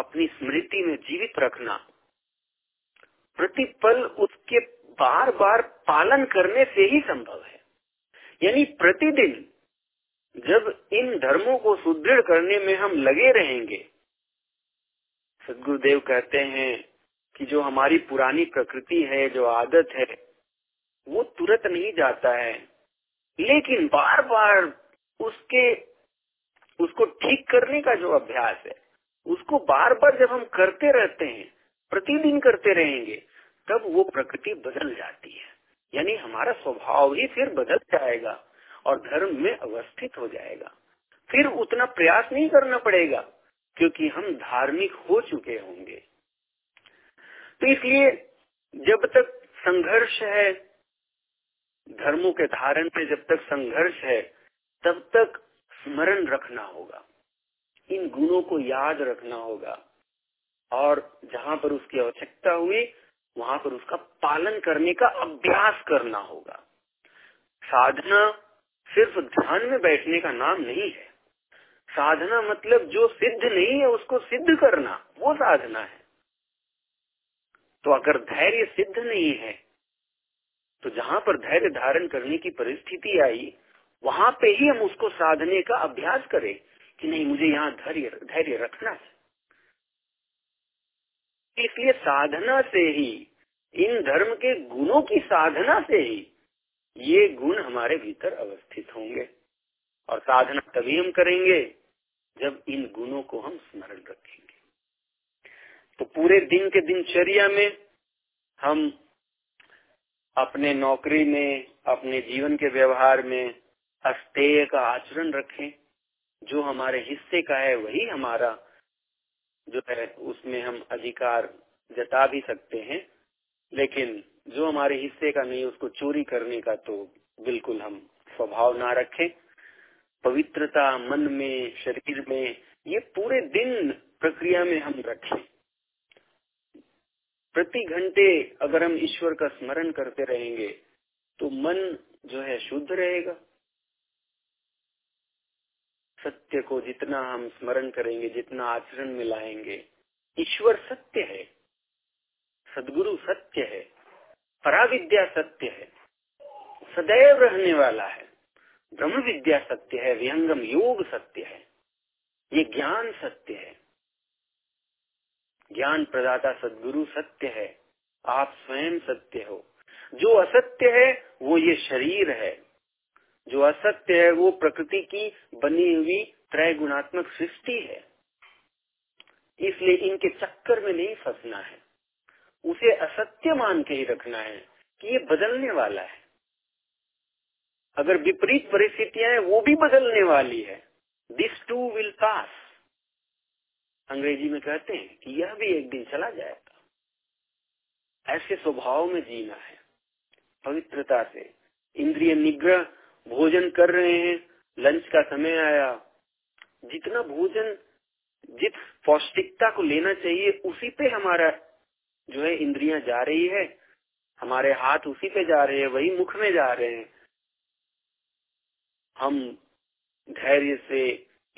अपनी स्मृति में जीवित रखना, प्रतिपल उसके बार बार पालन करने से ही संभव है। यानी प्रतिदिन जब इन धर्मों को सुदृढ़ करने में हम लगे रहेंगे, सदगुरुदेव कहते हैं कि जो हमारी पुरानी प्रकृति है, जो आदत है, वो तुरंत नहीं जाता है, लेकिन बार बार उसको ठीक करने का जो अभ्यास है, उसको बार बार जब हम करते रहते हैं, प्रतिदिन करते रहेंगे, तब वो प्रकृति बदल जाती है। यानी हमारा स्वभाव ही फिर बदल जाएगा और धर्म में अवस्थित हो जाएगा। फिर उतना प्रयास नहीं करना पड़ेगा क्योंकि हम धार्मिक हो चुके होंगे। तो इसलिए जब तक संघर्ष है, धर्मों के धारण पे जब तक संघर्ष है, तब तक स्मरण रखना होगा, इन गुणों को याद रखना होगा, और जहाँ पर उसकी आवश्यकता हुई वहाँ पर उसका पालन करने का अभ्यास करना होगा। साधना सिर्फ ध्यान में बैठने का नाम नहीं है। साधना मतलब जो सिद्ध नहीं है उसको सिद्ध करना, वो साधना है। तो अगर धैर्य सिद्ध नहीं है तो जहाँ पर धैर्य धारण करने की परिस्थिति आई वहाँ पे ही हम उसको साधने का अभ्यास करें कि नहीं, मुझे यहाँ धैर्य रखना है। इसलिए साधना से ही, इन धर्म के गुणों की साधना से ही ये गुण हमारे भीतर अवस्थित होंगे। और साधना तभी हम करेंगे जब इन गुणों को हम स्मरण रखेंगे। तो पूरे दिन के दिनचर्या में हम अपने नौकरी में, अपने जीवन के व्यवहार में अस्तेय का आचरण रखें। जो हमारे हिस्से का है वही हमारा जो है उसमें हम अधिकार जता भी सकते हैं, लेकिन जो हमारे हिस्से का नहीं उसको चोरी करने का तो बिल्कुल हम स्वभाव ना रखें। पवित्रता मन में, शरीर में, ये पूरे दिन प्रक्रिया में हम रखें। प्रति घंटे अगर हम ईश्वर का स्मरण करते रहेंगे तो मन जो है शुद्ध रहेगा। सत्य को जितना हम स्मरण करेंगे, जितना आचरण में लाएंगे, ईश्वर सत्य है, सदगुरु सत्य है, पराविद्या सत्य है, सदैव रहने वाला है, ब्रह्म विद्या सत्य है, विहंगम योग सत्य है, ये ज्ञान सत्य है, ज्ञान प्रदाता सदगुरु सत्य है, आप स्वयं सत्य हो। जो असत्य है वो ये शरीर है, जो असत्य है वो प्रकृति की बनी हुई त्रैगुणात्मक सृष्टि है, इसलिए इनके चक्कर में नहीं फंसना है, उसे असत्य मान के ही रखना है कि ये बदलने वाला है। अगर विपरीत परिस्थितियां हैं वो भी बदलने वाली है, दिस टू विल पास, अंग्रेजी में कहते हैं कि यह भी एक दिन चला जाएगा। ऐसे स्वभाव में जीना है, पवित्रता से, इंद्रिय निग्रह। भोजन कर रहे हैं, लंच का समय आया, जितना भोजन जिस पौष्टिकता को लेना चाहिए उसी पे हमारा जो है इंद्रियां जा रही है, हमारे हाथ उसी पे जा रहे हैं, वही मुख में जा रहे हैं। हम धैर्य से,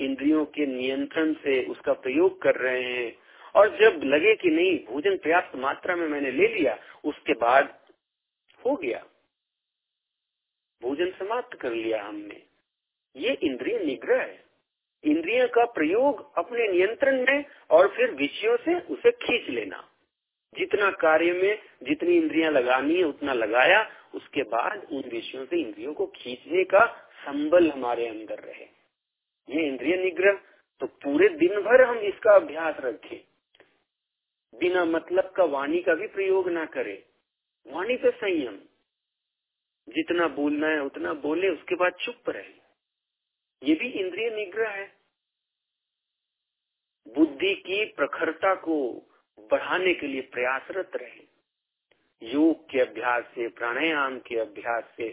इंद्रियों के नियंत्रण से उसका प्रयोग कर रहे हैं, और जब लगे कि नहीं भोजन पर्याप्त मात्रा में मैंने ले लिया, उसके बाद हो गया, भोजन समाप्त कर लिया हमने, ये इंद्रिय निग्रह है। इंद्रियों का प्रयोग अपने नियंत्रण में और फिर विषयों से उसे खींच लेना, जितना कार्य में जितनी इंद्रियां लगानी है उतना लगाया, उसके बाद उन विषयों से इंद्रियों को खींचने का संबल हमारे अंदर रहे, ये इंद्रिय निग्रह। तो पूरे दिन भर हम इसका अभ्यास रखें, बिना मतलब का वाणी का भी प्रयोग ना करें, वाणी पे संयम, जितना बोलना है उतना बोले, उसके बाद चुप रहे, ये भी इंद्रिय निग्रह है। बुद्धि की प्रखरता को बढ़ाने के लिए प्रयासरत रहे, योग के अभ्यास से, प्राणायाम के अभ्यास से,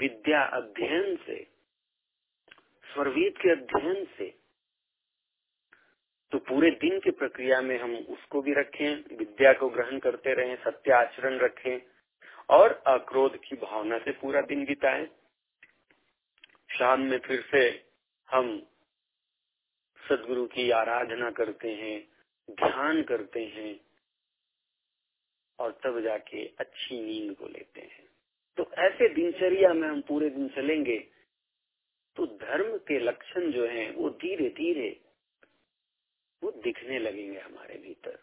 विद्या अध्ययन से, स्वरवेद के अध्ययन से। तो पूरे दिन की प्रक्रिया में हम उसको भी रखें, विद्या को ग्रहण करते रहें, सत्य आचरण रखें और अक्रोध की भावना से पूरा दिन बिताएं। शाम में फिर से हम सदगुरु की आराधना करते हैं, ध्यान करते हैं, और तब जाके अच्छी नींद को लेते हैं। तो ऐसे दिनचर्या में हम पूरे दिन चलेंगे तो धर्म के लक्षण जो हैं वो धीरे धीरे वो दिखने लगेंगे हमारे भीतर।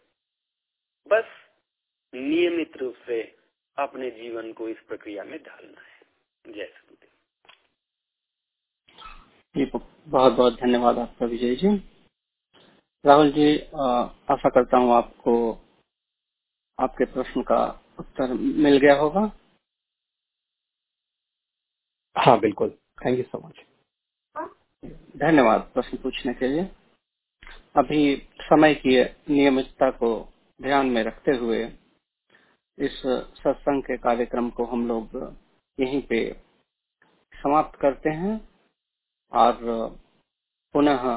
बस नियमित रूप से अपने जीवन को इस प्रक्रिया में डालना है। जय सदगुरुदेव। बहुत बहुत धन्यवाद आपका विजय जी। राहुल जी, आशा करता हूँ आपको आपके प्रश्न का उत्तर मिल गया होगा। हाँ बिल्कुल, थैंक यू सो मच, धन्यवाद प्रश्न पूछने के लिए। अभी समय की नियमितता को ध्यान में रखते हुए इस सत्संग के कार्यक्रम को हम लोग यहीं पे समाप्त करते हैं और पुनः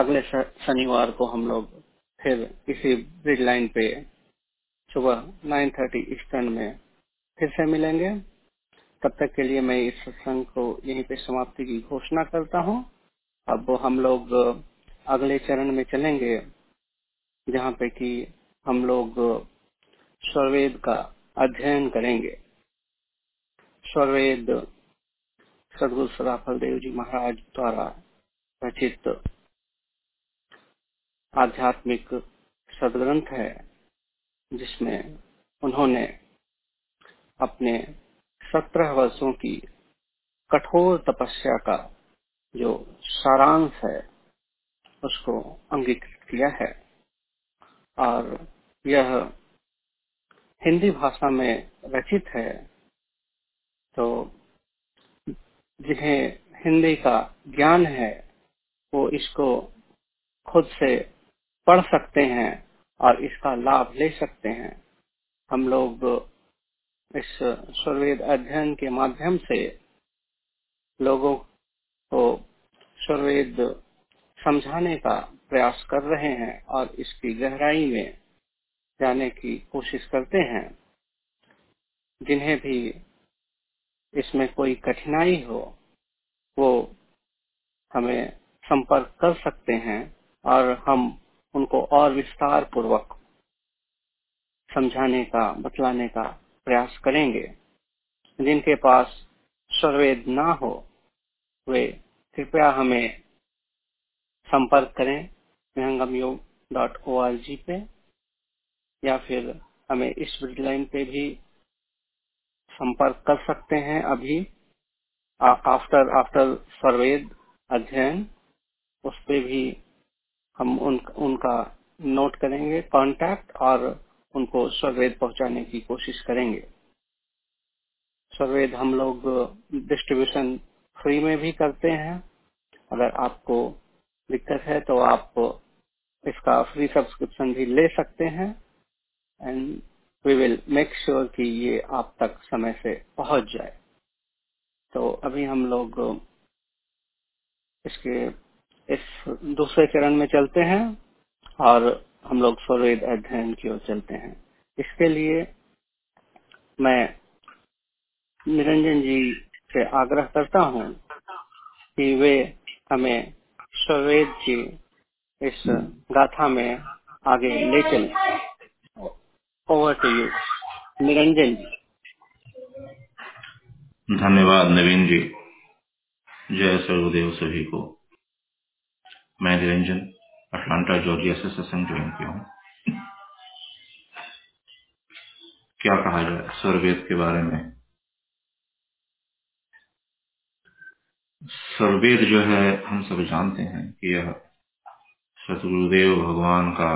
अगले शनिवार को हम लोग फिर इसी ब्रिज लाइन पे सुबह 9:30 ईस्टर्न में फिर से मिलेंगे। तब तक के लिए मैं इस सत्संग को यहीं पे समाप्ति की घोषणा करता हूं। अब हम लोग अगले चरण में चलेंगे जहां पे कि हम लोग स्वरवेद का अध्ययन करेंगे। स्वरवेद सदगुरु सुधाफलदेव जी महाराज द्वारा रचित आध्यात्मिक सदग्रंथ है, जिसमें उन्होंने अपने 17 वर्षों की कठोर तपस्या का जो सारांश है उसको अंगीकृत किया है, और यह हिंदी भाषा में रचित है। तो जिन्हें हिंदी का ज्ञान है वो इसको खुद से पढ़ सकते हैं और इसका लाभ ले सकते हैं। हम लोग इस स्वरवेद अध्ययन के माध्यम से लोगों को स्वरवेद समझाने का प्रयास कर रहे हैं और इसकी गहराई में जाने की कोशिश करते हैं। जिन्हें भी इसमें कोई कठिनाई हो वो हमें संपर्क कर सकते हैं और हम उनको और विस्तार पूर्वक समझाने का, बतलाने का प्रयास करेंगे। जिनके पास स्वरवेद ना हो वे कृपया हमें संपर्क करें विहंगम योग.org पे, या फिर हमें इस हेल्पलाइन पे भी संपर्क कर सकते हैं। अभी आफ्टर स्वरवेद अध्ययन उस पे भी हम उनका नोट करेंगे कांटेक्ट और उनको स्वरवेद पहुंचाने की कोशिश करेंगे। स्वरवेद हम लोग डिस्ट्रीब्यूशन फ्री में भी करते हैं। अगर आपको दिक्कत है तो आप इसका फ्री सब्सक्रिप्शन भी ले सकते हैं and we will make sure कि ये आप तक समय से पहुंच जाए। तो अभी हम लोग इसके इस दूसरे चरण में चलते हैं और हम लोग स्वरवेद अध्ययन की ओर चलते हैं। इसके लिए मैं निरंजन जी से आग्रह करता हूं कि वे हमें स्वरवेद की इस गाथा में आगे ले चलें। Over to you Niranjan ji. धन्यवाद नवीन जी। जय सदगुरुदेव सभी को। मैं निरंजन अटलांटा जॉर्जिया से सत्संग ज्वाइन किया हूँ। क्या कहा जाए स्वरवेद के बारे में। स्वरवेद जो है हम सब जानते हैं कि यह सतगुरुदेव भगवान का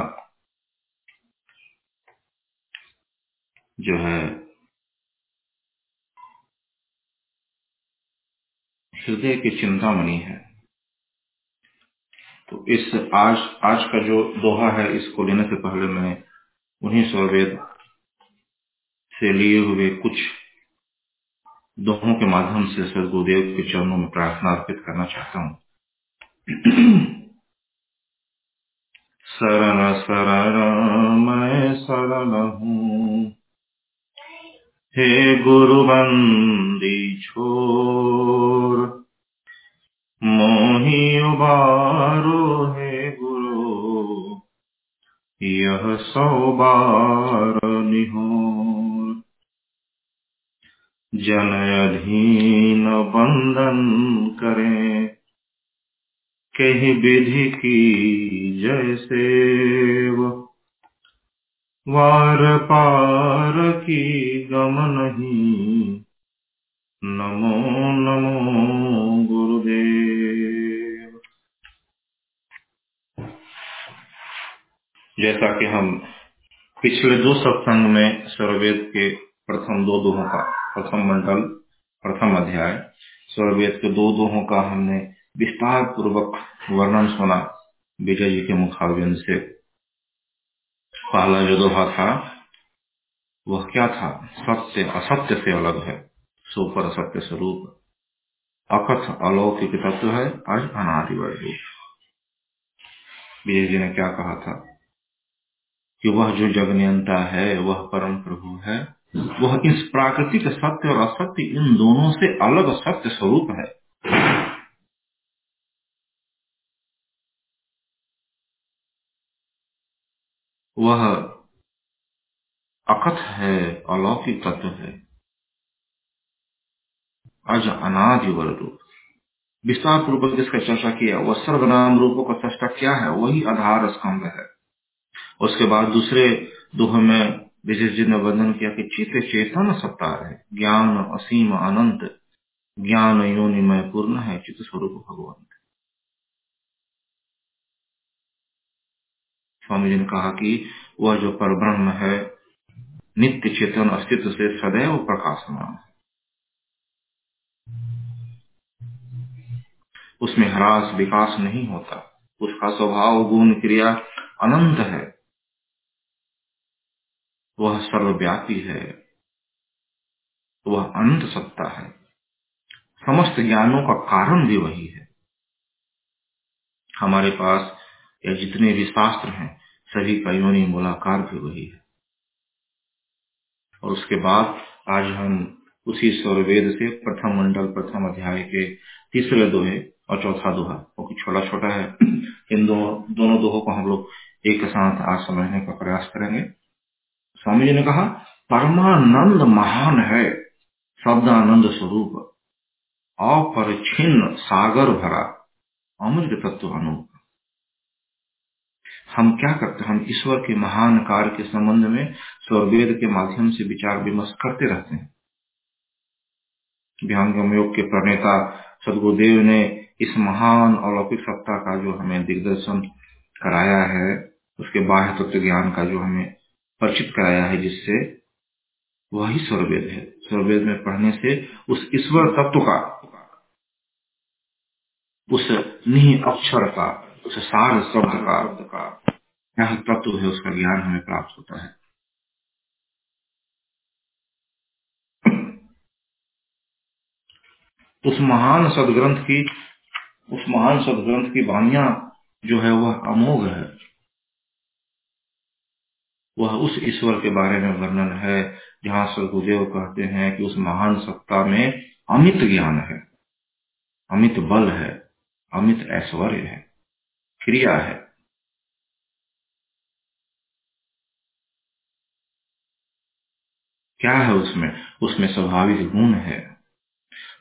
जो है हृदय की चिंतामणि है। तो इस आज का जो दोहा है इसको लेने से पहले मैं उन्हीं स्वरवेद से लिए हुए कुछ दोहों के माध्यम से सदगुरुदेव के चरणों में प्रार्थना अर्पित करना चाहता हूँ। शरण शरण मैं शरण हूँ, हे गुरु बंदी छोड़ मोहि उबारो, हे गुरु यह सौ बार निहो। जन अधीन बंधन करें कही विधि की जैसे, वार पार की गम नहीं। नमो नमो गुरुदेव। जैसा कि हम पिछले दो सत्संग में स्वरवेद के प्रथम दो दोहों का, प्रथम मंडल, प्रथम अध्याय, स्वरवेद के दो दोहों का हमने विस्तार पूर्वक वर्णन सुना विजय जी के मुखारविंद से। पहला जो दोहा था वह क्या था? सत्य असत्य से अलग है, सो पर असत्य स्वरूप अकथ अलौकिक तत्व है आज अनादि रूप। विजय जी ने क्या कहा था कि वह जो जगनियंता है, वह परम प्रभु है, वह इस प्राकृतिक सत्य और असत्य इन दोनों से अलग सत्य स्वरूप है। वह अकथ है, अलौकिक तत्व है, अज अनादि रूप। विस्तार पूर्वक इसका चर्चा किया। वह सर्वनाम रूपों का सृष्टा क्या है, वही आधार स्तंभ है। उसके बाद दूसरे दोहे में विजय जी ने वर्णन किया कि चित्त चेतन सत्तार है, ज्ञान असीम अनंत, ज्ञान योनिमय पूर्ण है, चित्त स्वरूप भगवंत। स्वामी जी ने कहा कि वह जो परब्रह्म है, नित्य चेतन अस्तित्व से सदैव प्रकाशमान है, उसमें ह्रास विकास नहीं होता, उसका स्वभाव गुण क्रिया अनंत है, वह सर्वव्यापी है, वह अनंत सत्ता है, समस्त ज्ञानों का कारण भी वही है। हमारे पास यह जितने भी शास्त्र हैं सभी का योनि मूलाकार भी वही है। और उसके बाद आज हम उसी स्वरवेद से प्रथम मंडल प्रथम अध्याय के तीसरे दोहे और चौथा दोहा, क्योंकि छोटा छोटा है, इन दोनों दोहों को हम लोग एक साथ आज समझने का प्रयास करेंगे। स्वामी जी ने कहा, परमानंद महान है, शब्दानंद स्वरूप, अपरिछिन्न सागर भरा, अमृत तत्व अनूप। हम क्या करते हैं, हम ईश्वर के महान कार्य के संबंध में स्वरवेद के माध्यम से विचार विमर्श करते रहते हैं। विहंगम योग के प्रणेता सदगुरुदेव ने इस महान अलौकिक सत्ता का जो हमें दिग्दर्शन कराया है, उसके बाह्य तत्व ज्ञान का जो हमें परिचित कराया है, जिससे वही स्वरवेद है। स्वरवेद में पढ़ने से उस ईश्वर तत्व का, उस निहि अक्षर का, उस सार शब्द का यह तत्व है, उसका ज्ञान हमें प्राप्त होता है। उस महान सदग्रंथ की वाणियां जो है वह अमोघ है। वह उस ईश्वर के बारे में वर्णन है जहाँ सदगुरुदेव कहते हैं कि उस महान सत्ता में अमित ज्ञान है, अमित बल है, अमित ऐश्वर्य है, क्रिया है। क्या है उसमें? उसमें स्वाभाविक गुण है,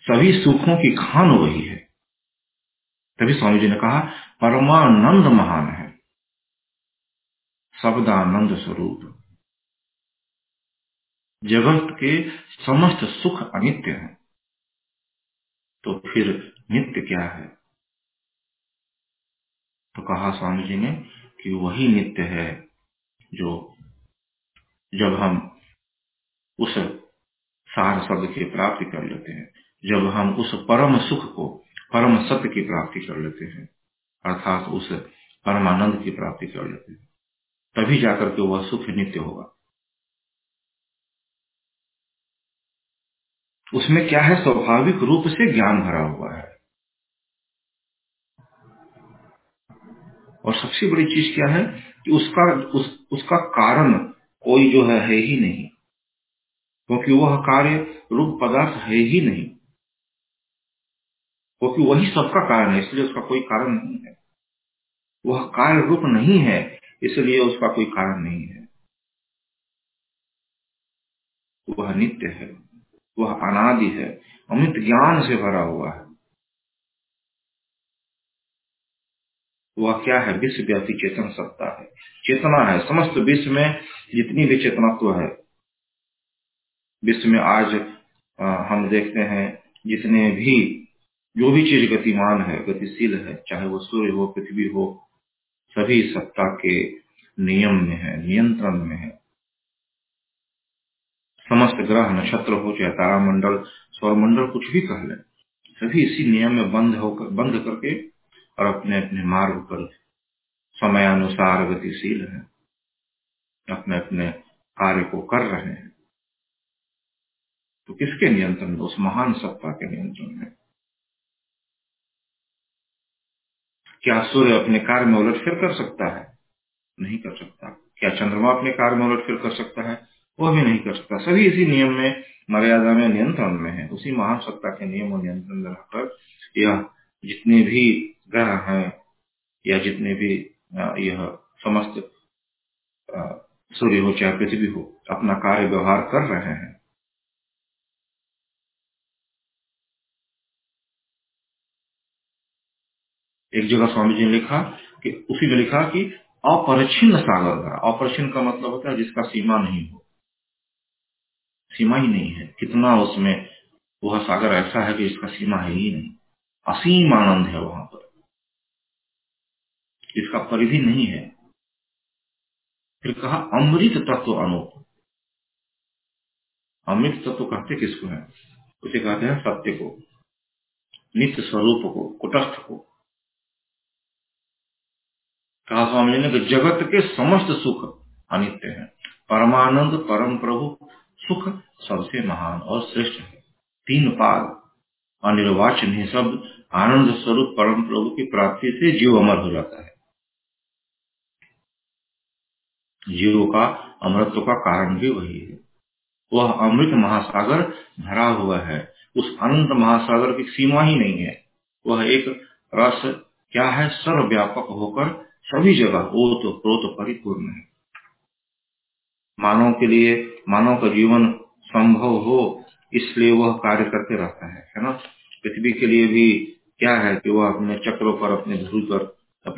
सभी सुखों की खान वही है। तभी स्वामी जी ने कहा, परमानंद महान है, शब्दानंद स्वरूप, जगत के समस्त सुख अनित्य हैं, तो फिर नित्य क्या है? तो कहा स्वामी जी ने कि वही नित्य है जो, जब हम उस सार शब्द की प्राप्ति कर लेते हैं, जब हम उस परम सुख को, परम सत्य की प्राप्ति कर लेते हैं, अर्थात उस परमानंद की प्राप्ति कर लेते हैं, तभी जाकर के वह सुख नित्य होगा। उसमें क्या है? स्वाभाविक रूप से ज्ञान भरा हुआ है। और सबसे बड़ी चीज क्या है कि उसका कारण कोई जो है ही नहीं, क्योंकि वह कार्य रूप पदार्थ है ही नहीं, क्योंकि वही सबका कारण है, इसलिए उसका कोई कारण नहीं है। वह कार्य रूप नहीं है, इसलिए उसका कोई कारण नहीं है। वह नित्य है, वह अनादि है, अमित ज्ञान से भरा हुआ है। वह क्या है? विश्वव्यापी चेतन सत्ता है, चेतना है। समस्त विश्व में जितनी भी चेतनत्व है, विश्व में आज हम देखते हैं जितने भी, जो भी चीज गतिमान है, गतिशील है, चाहे वो सूर्य हो, पृथ्वी हो, सभी सत्ता के नियम में है, नियंत्रण में है। समस्त ग्रह नक्षत्र हो, चाहे तारामंडल, सौरमंडल, कुछ भी कह लें, सभी इसी नियम में बंद करके और अपने अपने मार्ग पर समयानुसार गतिशील हैं, अपने अपने कार्य को कर रहे हैं। तो किसके नियंत्रण में? उस महान सत्ता के नियंत्रण में। क्या सूर्य अपने कार्य में उलटफेर कर सकता है? नहीं कर सकता। क्या चंद्रमा अपने कार्य में उलटफेर कर सकता है? वह भी नहीं कर सकता। सभी इसी नियम में, मर्यादा में, नियंत्रण में है। उसी महान सत्ता के नियम और नियंत्रण में रहकर यह जितने भी ग्रह हैं या जितने भी यह समस्त सूर्य हो चाहे पृथ्वी हो, अपना कार्य व्यवहार कर रहे हैं। एक जगह स्वामी जी ने लिखा कि, उसी में लिखा कि अपरिछिन्न सागर भरा। अपरिछिन्न का मतलब होता है जिसका सीमा नहीं हो, सीमा ही नहीं है। कितना उसमें वह सागर ऐसा है कि इसका सीमा है ही नहीं। असीम आनंद है वहां पर, इसका परिधि नहीं है। फिर कहा, अमृत तत्व अनूप। अमृत तत्व कहते किसको है? उसे कहते हैं सत्य को, नित्य स्वरूप को, कुटस्थ को। कहा स्वामी ने कि जगत के समस्त सुख अनित्य हैं, परमानंद परम प्रभु सुख सबसे महान और श्रेष्ठ है। तीन पाद और निर्वाचनीय शब्द आनंद स्वरूप परम प्रभु की प्राप्ति से जीव अमर हो जाता है। जीव का अमृत का कारण भी वही है। वह अमृत महासागर भरा हुआ है। उस अनंत महासागर की सीमा ही नहीं है। वह एक रस क्या है, सर्वव्यापक होकर सभी जगह ओतप्रोत परिपूर्ण है। मानव के लिए, मानव का जीवन संभव हो इसलिए वह कार्य करते रहता है ना। पृथ्वी के लिए भी क्या है कि वह अपने चक्रों पर अपने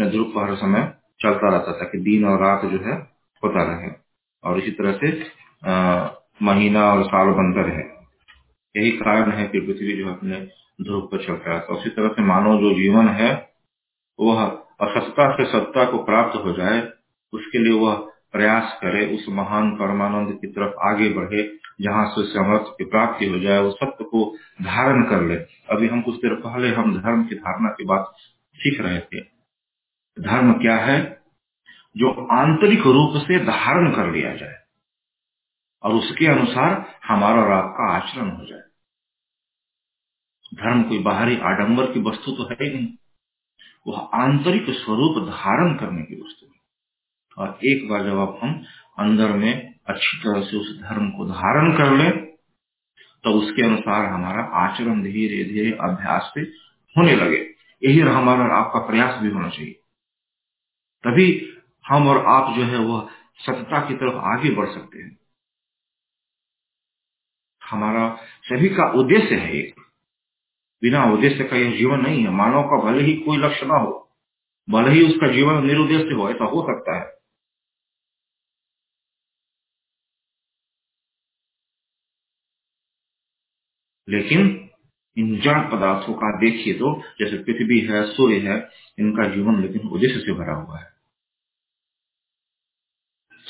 ध्रुव पर हर समय चलता रहता था कि दिन और रात जो है होता रहे, और इसी तरह से महीना और साल बनता रहे। यही कारण है कि पृथ्वी जो अपने ध्रुव पर चलता रहता। उसी तरह से मानव जो जीवन है वह असत्ता से सत्ता को प्राप्त हो जाए उसके लिए वह प्रयास करे, उस महान परमानंद की तरफ आगे बढ़े जहाँ से समर्थ की प्राप्ति हो जाए, वो सत्य को धारण कर ले। अभी हम कुछ देर पहले हम धर्म की धारणा की बात सीख रहे थे। धर्म क्या है? जो आंतरिक रूप से धारण कर लिया जाए और उसके अनुसार हमारा और आपका आचरण हो जाए। धर्म कोई बाहरी आडंबर की वस्तु तो है ही नहीं, वह आंतरिक स्वरूप धारण करने की वस्तु है। और एक बार जब आप हम अंदर में अच्छी तरह से उस धर्म को धारण कर ले तो उसके अनुसार हमारा आचरण धीरे धीरे अभ्यास से होने लगे। यही हमारा और आपका प्रयास भी होना चाहिए, तभी हम और आप जो है वह सत्ता की तरफ आगे बढ़ सकते हैं। हमारा सभी का उद्देश्य है एक, बिना उद्देश्य का यह जीवन नहीं है। मानव का भले ही कोई लक्ष्य ना हो, भले ही उसका जीवन निरुद्देश्य हो, ऐसा हो सकता है। लेकिन इन जड़ पदार्थों का देखिए तो जैसे पृथ्वी है, सूर्य है, इनका जीवन लेकिन उद्देश्य से भरा हुआ है।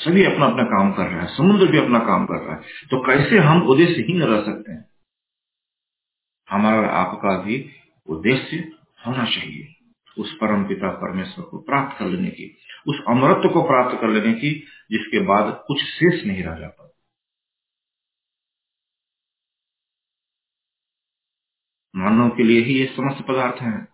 सभी अपना अपना काम कर रहा है, समुद्र भी अपना काम कर रहा है, तो कैसे हम उद्देश्यहीन रह सकते हैं? हमारा आपका भी उद्देश्य होना चाहिए, उस परम पिता परमेश्वर को प्राप्त कर लेने की, उस अमृत को प्राप्त कर लेने की, जिसके बाद कुछ शेष नहीं रह जाता। मानव के लिए ही ये समस्त पदार्थ हैं,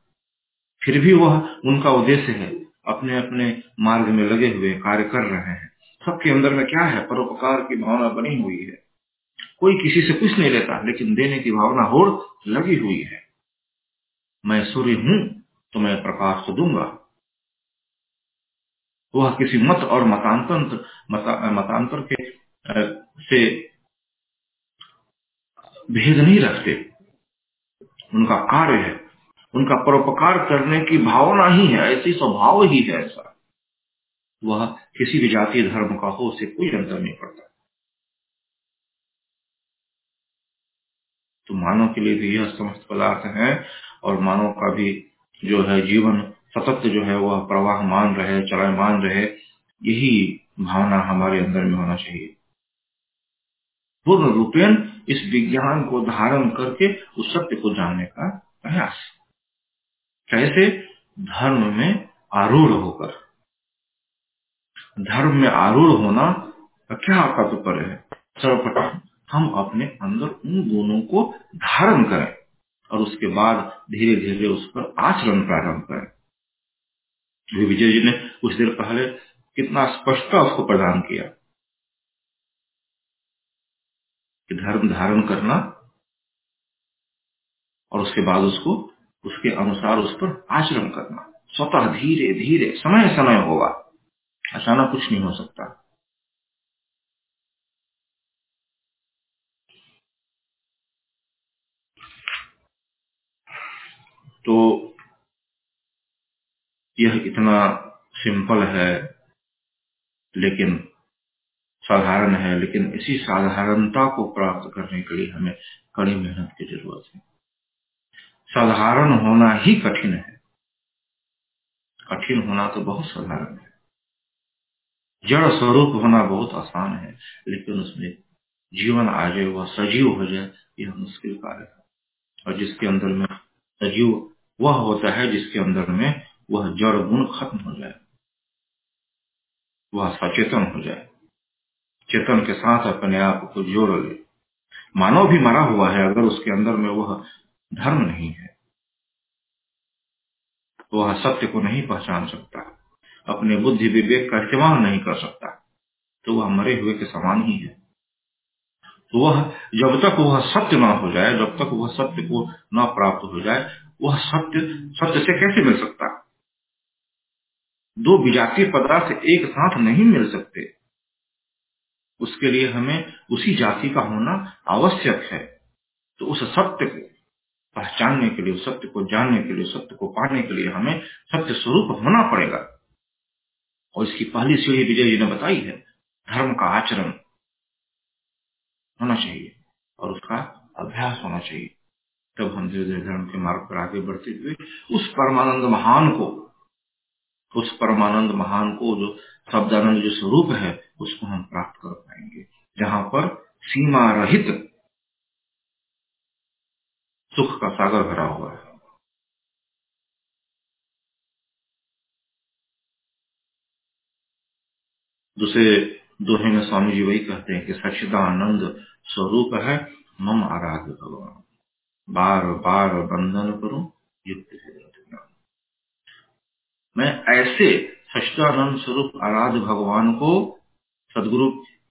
फिर भी वह उनका उद्देश्य है, अपने अपने मार्ग में लगे हुए कार्य कर रहे हैं। सबके अंदर में क्या है, परोपकार की भावना बनी हुई है। कोई किसी से कुछ नहीं लेता लेकिन देने की भावना होड़ लगी हुई है। मैं सूर्य हूं तो मैं प्रकाश को दूंगा। वह किसी मत और मतांतर के से भेद नहीं रखते। उनका कार्य है, उनका परोपकार करने की भावना ही है, ऐसी स्वभाव ही है ऐसा। वह किसी भी जाति धर्म का हो, उसे कोई अंतर नहीं पड़ता। तो मानव के लिए भी यह समस्त पदार्थ है, और मानव का भी जो है जीवन सतत जो है वह प्रवाहमान रहे, चलायमान रहे, यही भावना हमारे अंदर में होना चाहिए। पूर्ण रूपेण इस विज्ञान को धारण करके उस सत्य को जानने का प्रयास, कैसे? धर्म में आरूढ़ होकर। धर्म में आरूढ़ होना क्या आपका तात्पर्य है? सर्वप्रथम हम अपने अंदर उन गुणों को धारण करें और उसके बाद धीरे धीरे उस पर आचरण प्रारंभ करें। विजय जी ने कुछ देर पहले कितना स्पष्टता उसको प्रदान किया कि धर्म धारण करना और उसके बाद उसको उसके अनुसार उस पर आचरण करना स्वतः धीरे धीरे समय समय होगा, अचानक कुछ नहीं हो सकता। तो यह इतना सिंपल है लेकिन साधारण है, लेकिन इसी साधारणता को प्राप्त करने के लिए हमें कड़ी मेहनत की जरूरत है। साधारण होना ही कठिन है, कठिन होना तो बहुत साधारण है। जड़ स्वरूप होना बहुत आसान है, लेकिन उसमें जीवन आ जाए, वह सजीव हो जाए, यह मुश्किल कार्य है। और जिसके अंदर में सजीव वह होता है जिसके अंदर में वह जड़ गुण खत्म हो जाए, वह सचेतन हो जाए, चेतन के साथ अपने आप को जोड़ ले। मानव भी मरा हुआ है, अगर उसके अंदर में वह धर्म नहीं है, वह सत्य को नहीं पहचान सकता, अपने बुद्धि विवेक का इस्तेमाल नहीं कर सकता, तो वह मरे हुए के समान ही है। तो वह जब तक वह सत्य ना हो जाए, जब तक वह सत्य को ना प्राप्त हो जाए, वह सत्य सत्य से कैसे मिल सकता? दो विजातीय पदार्थ एक साथ नहीं मिल सकते, उसके लिए हमें उसी जाति का होना आवश्यक है। तो उस सत्य को पहचानने के लिए, उस सत्य को जानने के लिए, सत्य को पाने के लिए हमें सत्य स्वरूप होना पड़ेगा। और इसकी पहली सीढ़ी विजय जी ने बताई है, धर्म का आचरण होना चाहिए और उसका अभ्यास होना चाहिए। तब हम धीरे धीरे धर्म के मार्ग पर आगे बढ़ते हुए उस परमानंद महान को जो शब्दानंद जो स्वरूप है उसको हम प्राप्त कर पाएंगे, जहां पर सीमा रहित सुख का सागर भरा हुआ है। दूसरे दोहे में स्वामी जी वही कहते हैं कि सच्चिदानंद स्वरूप है मम आराध्य भगवान, बार बार बंधन करूं युक्त है। मैं ऐसे सच्चिदानंद स्वरूप आराध्य भगवान को सदगुरु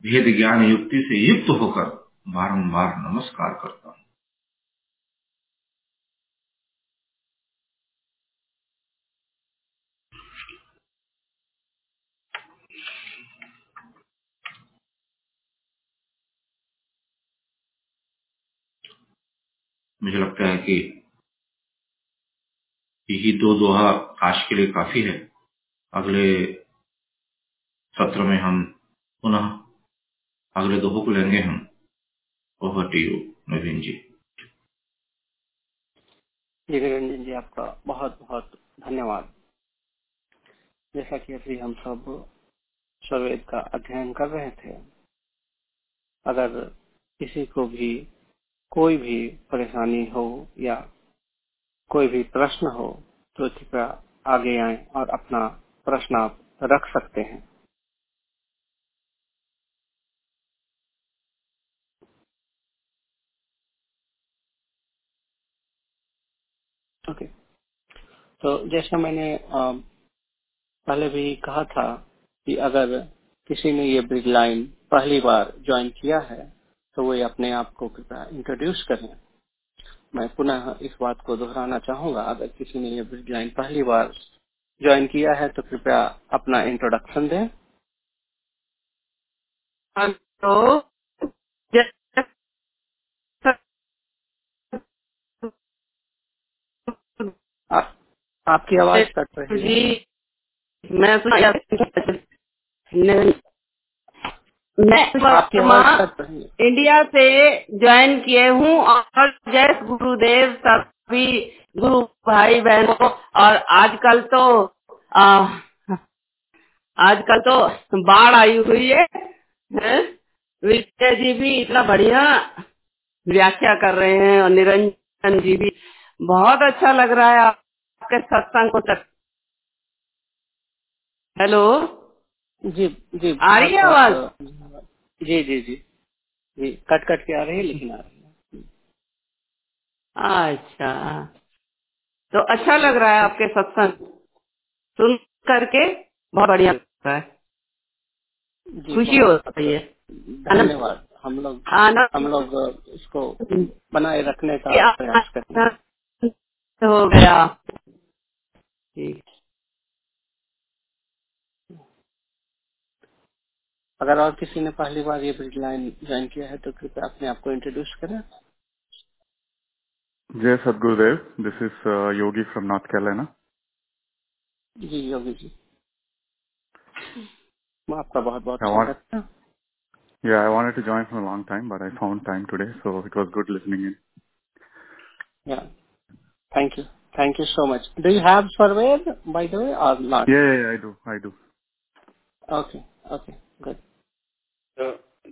भेद ज्ञान युक्ति से युक्त होकर बारंबार नमस्कार करता हूं। मुझे लगता है कि यही दो दोहा आज के लिए काफी है। अगले सत्र में हम पुनः अगले दोहों को लेंगे। हम over to you Naveen ji. Niranjan ji, आपका बहुत बहुत धन्यवाद। जैसा कि अभी हम सब स्वरवेद का अध्ययन कर रहे थे, अगर किसी को भी कोई भी परेशानी हो या कोई भी प्रश्न हो तो कृपया आगे आए और अपना प्रश्न आप रख सकते हैं। ओके, तो जैसा मैंने पहले भी कहा था कि अगर किसी ने ये ब्रिज लाइन पहली बार ज्वाइन किया है तो वे अपने आप को कृपया इंट्रोड्यूस करें। मैं पुनः इस बात को दोहराना चाहूंगा, अगर किसी ने ये ब्रिज लाइन पहली बार ज्वाइन किया है तो कृपया अपना इंट्रोडक्शन दें। हेलो, आपकी आवाज कट रही है। मैं इंडिया से ज्वाइन किए हूँ और जय गुरुदेव सभी गुरु भाई बहनों। और आजकल तो बाढ़ आई हुई है। विजय जी भी इतना बढ़िया व्याख्या कर रहे हैं और निरंजन जी भी, बहुत अच्छा लग रहा है आपके सत्संग को। हेलो जी जी, आ रही है आवाज? जी जी जी जी, कट कट के आ रही है लेकिन आ रही है। अच्छा, तो अच्छा लग रहा है आपके सत्संग सुन करके, बहुत बढ़िया लगता है, खुशी हो रही है। धन्यवाद। हम लोग इसको बनाए रखने का प्रयास करते हैं। हो गया ठीक। अगर और किसी ने पहली बार ये ब्रिज लाइन ज्वाइन किया है तो कृपया अपने आप को इंट्रोड्यूस करें। जय सदगुरुदेव, this is Yogi from North Carolina. जी योगी जी, आपका बहुत बहुत स्वागत है। Yeah, I wanted to join for a long time, but I found time today, so it was good listening in. Yeah, thank you so much. Do you have Surveyed by the way or not? Yeah, I do. Okay, good.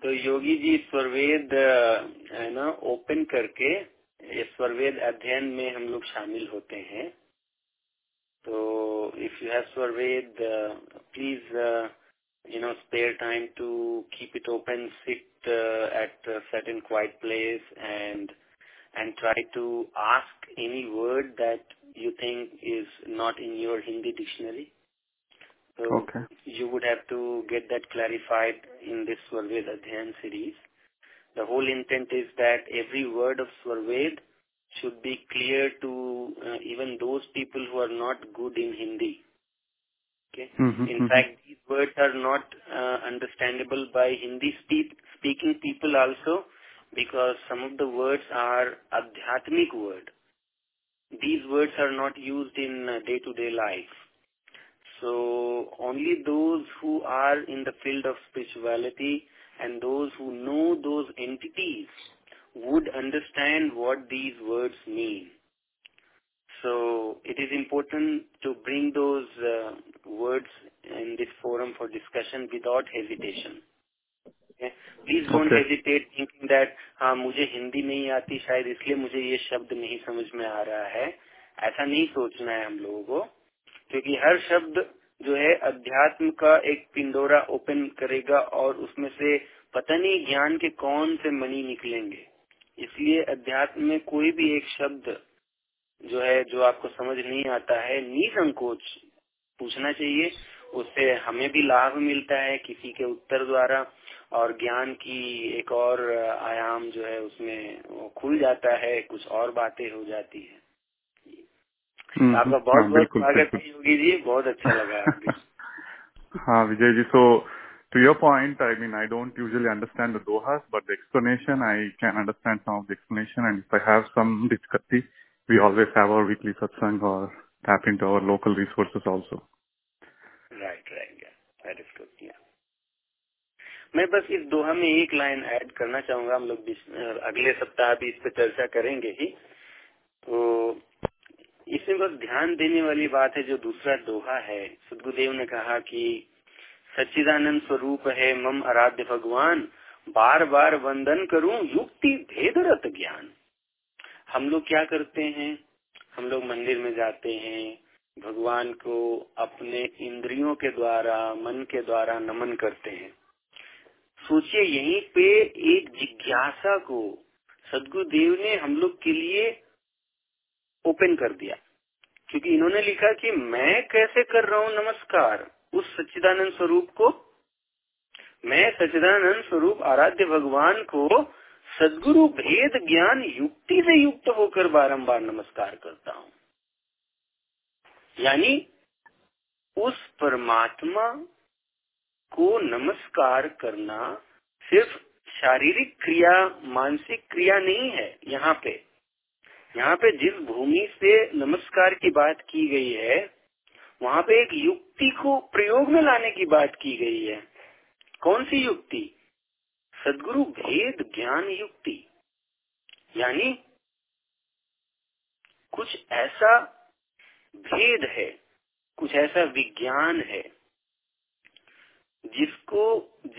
तो योगी जी स्वरवेद है ना, open करके स्वरवेद अध्ययन में हम लोग शामिल होते हैं। तो if you have Swarved please spare time to keep it open, sit at a certain quiet place and try to ask any word that you think is not in your Hindi dictionary. So okay. You would have to get that clarified in this Svarved Adhyan series. The whole intent is that every word of Svarved should be clear to even those people who are not good in Hindi. Okay. Mm-hmm. In fact, these words are not understandable by Hindi speaking people also, because some of the words are adhyatmic word. These words are not used in day-to-day life. So only those who are in the field of spirituality and those who know those entities would understand what these words mean. So it is important to bring those words in this forum for discussion without hesitation. Okay? Please don't hesitate thinking that हाँ मुझे हिंदी नहीं आती शायद इसलिए मुझे ये शब्द नहीं समझ में आ रहा है. ऐसा नहीं सोचना है हम लोगों को, क्योंकि हर शब्द जो है अध्यात्म का एक पिंडोरा ओपन करेगा और उसमें से पता नहीं ज्ञान के कौन से मणि निकलेंगे. इसलिए अध्यात्म में कोई भी एक शब्द जो है जो आपको समझ नहीं आता है निसंकोच पूछना चाहिए. उससे हमें भी लाभ मिलता है किसी के उत्तर द्वारा और ज्ञान की एक और आयाम जो है उसमें खुल जाता है, कुछ और बातें हो जाती है. आपका बहुत बहुत स्वागत है योगी जी, बहुत अच्छा लगा. हाँ विजय जी, सो To your point, I mean, I don't usually understand the dohas, but the explanation, I can understand some of the explanation. And if I have some difficulty, we always have our weekly satsang or tap into our local resources also. Right, yeah. That is good, yeah. मैं बस इस दोहा में एक line add करना चाहूँगा. हम लोग अगले सप्ताह भी इस पर चर्चा करेंगे ही. तो इसमें बस ध्यान देने वाली बात है. जो दूसरा दोहा है, सदगुरुदेव ने कहा कि सच्चिदानंद स्वरूप है मम आराध्य भगवान, बार बार वंदन करूं युक्ति भेदरत ज्ञान. हम लोग क्या करते हैं, हम लोग मंदिर में जाते हैं, भगवान को अपने इंद्रियों के द्वारा मन के द्वारा नमन करते हैं. सोचिए यहीं पे एक जिज्ञासा को सदगुरुदेव ने हम लोग के लिए ओपन कर दिया, क्योंकि इन्होंने लिखा कि मैं कैसे कर रहा हूँ नमस्कार उस सच्चिदानंद स्वरूप को. मैं सच्चिदानंद स्वरूप आराध्य भगवान को सदगुरु भेद ज्ञान युक्ति से युक्त होकर बारंबार नमस्कार करता हूं. यानी उस परमात्मा को नमस्कार करना सिर्फ शारीरिक क्रिया मानसिक क्रिया नहीं है. यहाँ पे जिस भूमि से नमस्कार की बात की गई है वहाँ पे एक युक्ति को प्रयोग में लाने की बात की गई है. कौन सी युक्ति? सदगुरु भेद ज्ञान युक्ति. यानी कुछ ऐसा भेद है, कुछ ऐसा विज्ञान है जिसको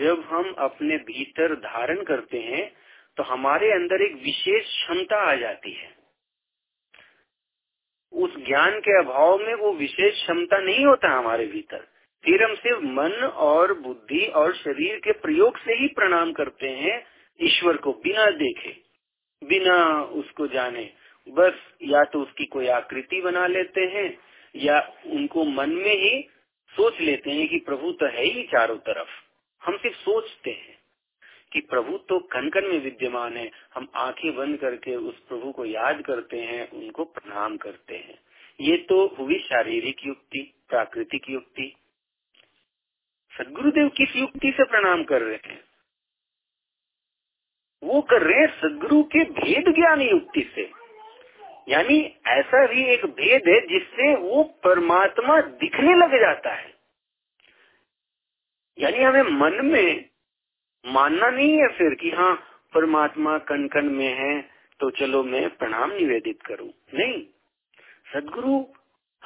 जब हम अपने भीतर धारण करते हैं तो हमारे अंदर एक विशेष क्षमता आ जाती है. उस ज्ञान के अभाव में वो विशेष क्षमता नहीं होता हमारे भीतर. फिर हम सिर्फ मन और बुद्धि और शरीर के प्रयोग से ही प्रणाम करते हैं ईश्वर को, बिना देखे बिना उसको जाने. बस या तो उसकी कोई आकृति बना लेते हैं या उनको मन में ही सोच लेते हैं कि प्रभु तो है ही चारों तरफ. हम सिर्फ सोचते हैं कि प्रभु तो कण कण में विद्यमान है. हम आंखें बंद करके उस प्रभु को याद करते हैं, उनको प्रणाम करते हैं. ये तो हुई शारीरिक युक्ति, प्राकृतिक युक्ति. सदगुरुदेव किस युक्ति से प्रणाम कर रहे हैं? वो कर रहे हैं सदगुरु के भेद ज्ञान युक्ति से. यानी ऐसा भी एक भेद है जिससे वो परमात्मा दिखने लग जाता है. यानी हमें मन में मानना नहीं है फिर कि हाँ परमात्मा कण कण में है तो चलो मैं प्रणाम निवेदित करूं. नहीं, सदगुरु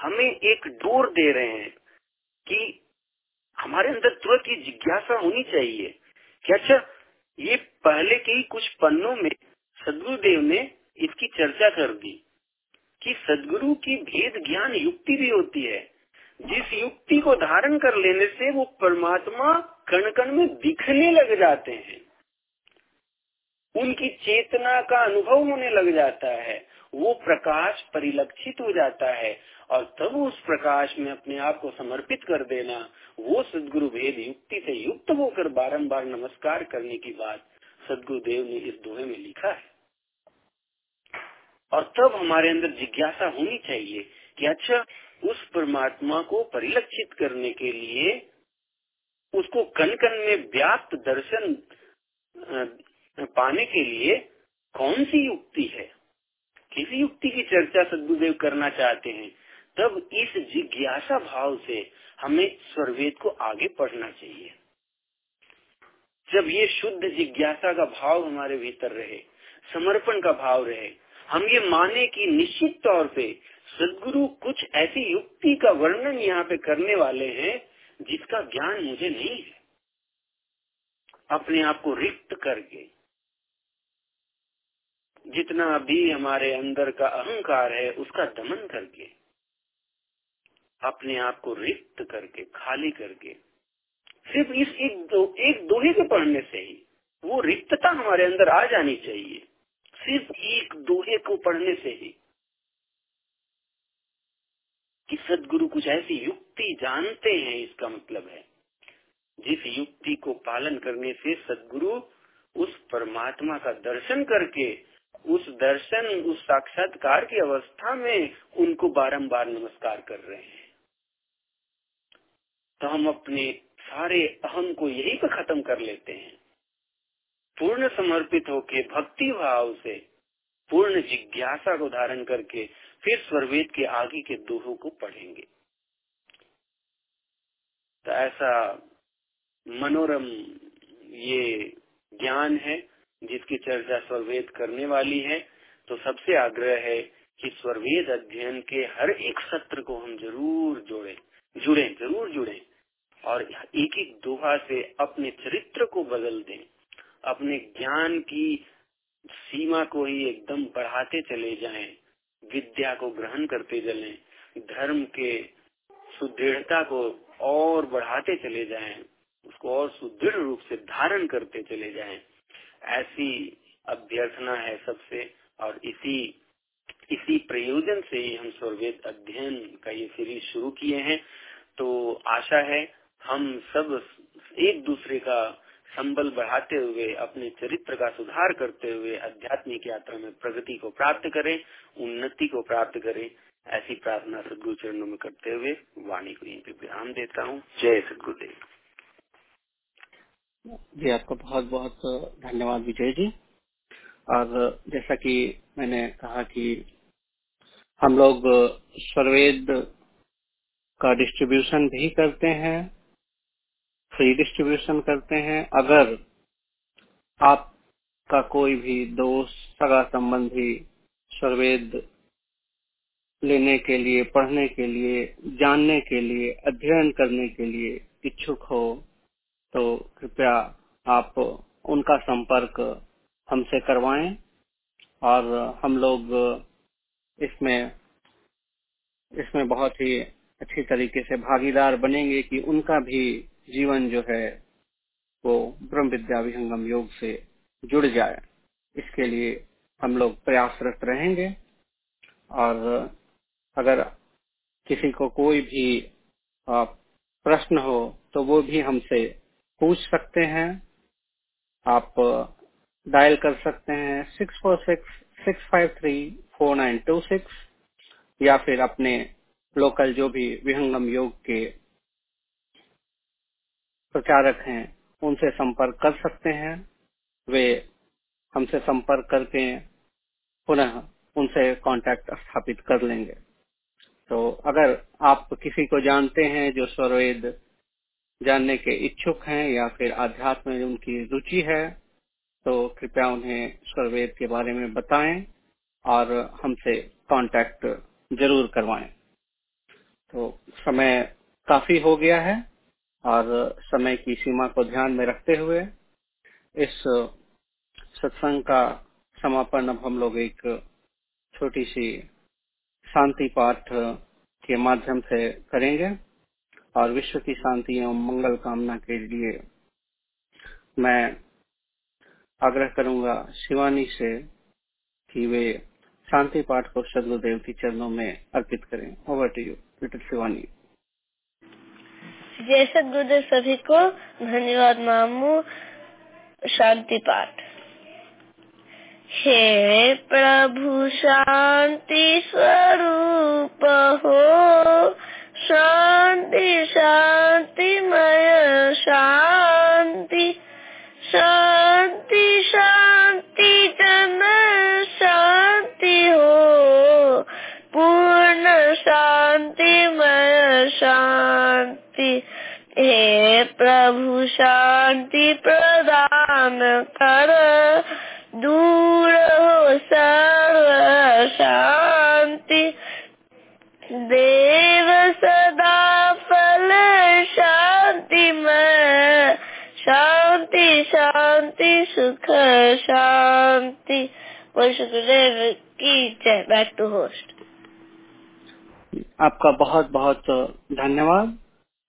हमें एक डोर दे रहे हैं कि हमारे अंदर तुरंत की जिज्ञासा होनी चाहिए कि अच्छा, ये पहले के ही कुछ पन्नों में सदगुरुदेव ने इसकी चर्चा कर दी कि सदगुरु की भेद ज्ञान युक्ति भी होती है जिस युक्ति को धारण कर लेने से वो परमात्मा कण कण में दिखने लग जाते हैं, उनकी चेतना का अनुभव होने लग जाता है, वो प्रकाश परिलक्षित हो जाता है और तब उस प्रकाश में अपने आप को समर्पित कर देना, वो सदगुरु भेद युक्ति से युक्त होकर बारंबार नमस्कार करने की बात सदगुरुदेव ने इस दोहे में लिखा है। और तब हमारे अंदर जिज्ञासा होनी चाहिए कि अच्छा, उस परमात्मा को परिलक्षित करने के लिए, उसको कण कण में व्याप्त दर्शन पाने के लिए कौन सी युक्ति है, किस युक्ति की चर्चा सदगुरुदेव करना चाहते हैं। तब इस जिज्ञासा भाव से हमें स्वरवेद को आगे पढ़ना चाहिए। जब ये शुद्ध जिज्ञासा का भाव हमारे भीतर रहे, समर्पण का भाव रहे, हम ये माने कि निश्चित तौर पे सदगुरु कुछ ऐसी युक्ति का वर्णन यहाँ पे करने वाले हैं जिसका ज्ञान मुझे नहीं है, अपने आप को रिक्त करके। जितना भी हमारे अंदर का अहंकार है उसका दमन करके, अपने आप को रिक्त करके, खाली करके, सिर्फ इस एक दोहे के पढ़ने से ही वो रिक्तता हमारे अंदर आ जानी चाहिए। सिर्फ एक दोहे को पढ़ने से ही कि सदगुरु कुछ ऐसी युक्ति जानते हैं, इसका मतलब है जिस युक्ति को पालन करने से सदगुरु उस परमात्मा का दर्शन करके, उस दर्शन, उस साक्षात्कार की अवस्था में उनको बारंबार नमस्कार कर रहे हैं। तो हम अपने सारे अहम को यही पे खत्म कर लेते हैं। पूर्ण समर्पित होके, भक्ति भाव से, पूर्ण जिज्ञासा को धारण करके फिर स्वरवेद के आगे के दोहों को पढ़ेंगे। तो ऐसा मनोरम ये ज्ञान है जिसकी चर्चा स्वरवेद करने वाली है। तो सबसे आग्रह है कि स्वरवेद अध्ययन के हर एक सत्र को हम जरूर जुड़े और एक एक दोहा से अपने चरित्र को बदल दें, अपने ज्ञान की सीमा को ही एकदम बढ़ाते चले जाएं, विद्या को ग्रहण करते चलें, धर्म के सुदृढ़ता को और बढ़ाते चले जाएं, उसको और सुदृढ़ रूप से धारण करते चले जाएं। ऐसी अभ्यर्थना है सबसे। और इसी प्रयोजन से ही हम स्वरवेद अध्ययन का ये सीरीज शुरू किए हैं। तो आशा है हम सब एक दूसरे का संबल बढ़ाते हुए, अपने चरित्र का सुधार करते हुए आध्यात्मिक यात्रा में प्रगति को प्राप्त करें, उन्नति को प्राप्त करें। ऐसी प्रार्थना सदगुरु चरणों में करते हुए वाणी को यहीं पे विराम देता हूँ। जय सदगुरुदेव जी। आपका बहुत बहुत धन्यवाद विजय जी। और जैसा कि मैंने कहा कि हम लोग स्वरवेद का डिस्ट्रीब्यूशन भी करते हैं, फ्री डिस्ट्रीब्यूशन करते हैं। अगर आपका कोई भी दोस्त, सगा संबंधी स्वरवेद लेने के लिए, पढ़ने के लिए, जानने के लिए, अध्ययन करने के लिए इच्छुक हो तो कृपया आप उनका संपर्क हमसे करवाएं और हम लोग इसमें बहुत ही अच्छी तरीके से भागीदार बनेंगे कि उनका भी जीवन जो है वो ब्रह्म विद्या विहंगम योग से जुड़ जाए। इसके लिए हम लोग प्रयासरत रहेंगे। और अगर किसी को कोई भी प्रश्न हो तो वो भी हमसे पूछ सकते हैं। आप डायल कर सकते हैं 6466534926 या फिर अपने लोकल जो भी विहंगम योग के प्रचारक हैं उनसे संपर्क कर सकते हैं। वे हमसे संपर्क करके पुनः उनसे कांटेक्ट स्थापित कर लेंगे। तो अगर आप किसी को जानते हैं जो स्वरवेद जानने के इच्छुक हैं या फिर आध्यात्म में उनकी रुचि है तो कृपया उन्हें स्वरवेद के बारे में बताएं और हमसे कांटेक्ट जरूर करवाएं। तो समय काफी हो गया है और समय की सीमा को ध्यान में रखते हुए इस सत्संग का समापन अब हम लोग एक छोटी सी शांति पाठ के माध्यम से करेंगे। और विश्व की शांति एवं मंगल कामना के लिए मैं आग्रह करूंगा शिवानी से कि वे शांति पाठ को सदगुरुदेव के चरणों में अर्पित करें। Over to you little Shivani. जय सदगुरुदेव सभी को। धन्यवाद मामू। शांति पाठ। हे प्रभु शांति स्वरूप हो, शांति शांतिमय शांति, शांति शांति जन शांति हो, पूर्ण शांतिमय शांति। हे प्रभु शांति प्रदान कर, दूर हो सर्व शांति। देव सदा फल शांति में, शांति शांति सुख शांति। बोल सुखदेव की जय। Back to host. आपका बहुत बहुत धन्यवाद।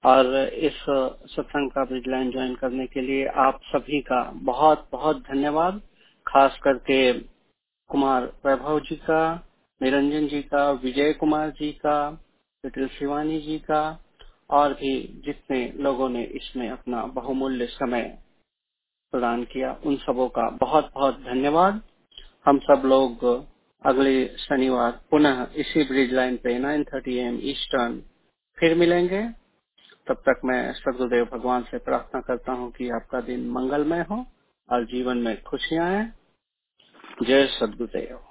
और इस सत्संग का ब्रिडलाइन ज्वाइन करने के लिए आप सभी का बहुत बहुत धन्यवाद। खास करके कुमार वैभव जी का, निरंजन जी का, विजय कुमार जी का, लिटिल शिवानी जी का, और भी जितने लोगों ने इसमें अपना बहुमूल्य समय प्रदान किया उन सबों का बहुत बहुत धन्यवाद। हम सब लोग अगले शनिवार पुनः इसी ब्रिज लाइन पे 9:30 AM ईस्टर्न फिर मिलेंगे। तब तक मैं सदगुरुदेव भगवान से प्रार्थना करता हूँ कि आपका दिन मंगलमय हो और जीवन में खुशियाँ आए। जय सदगुरुदेव।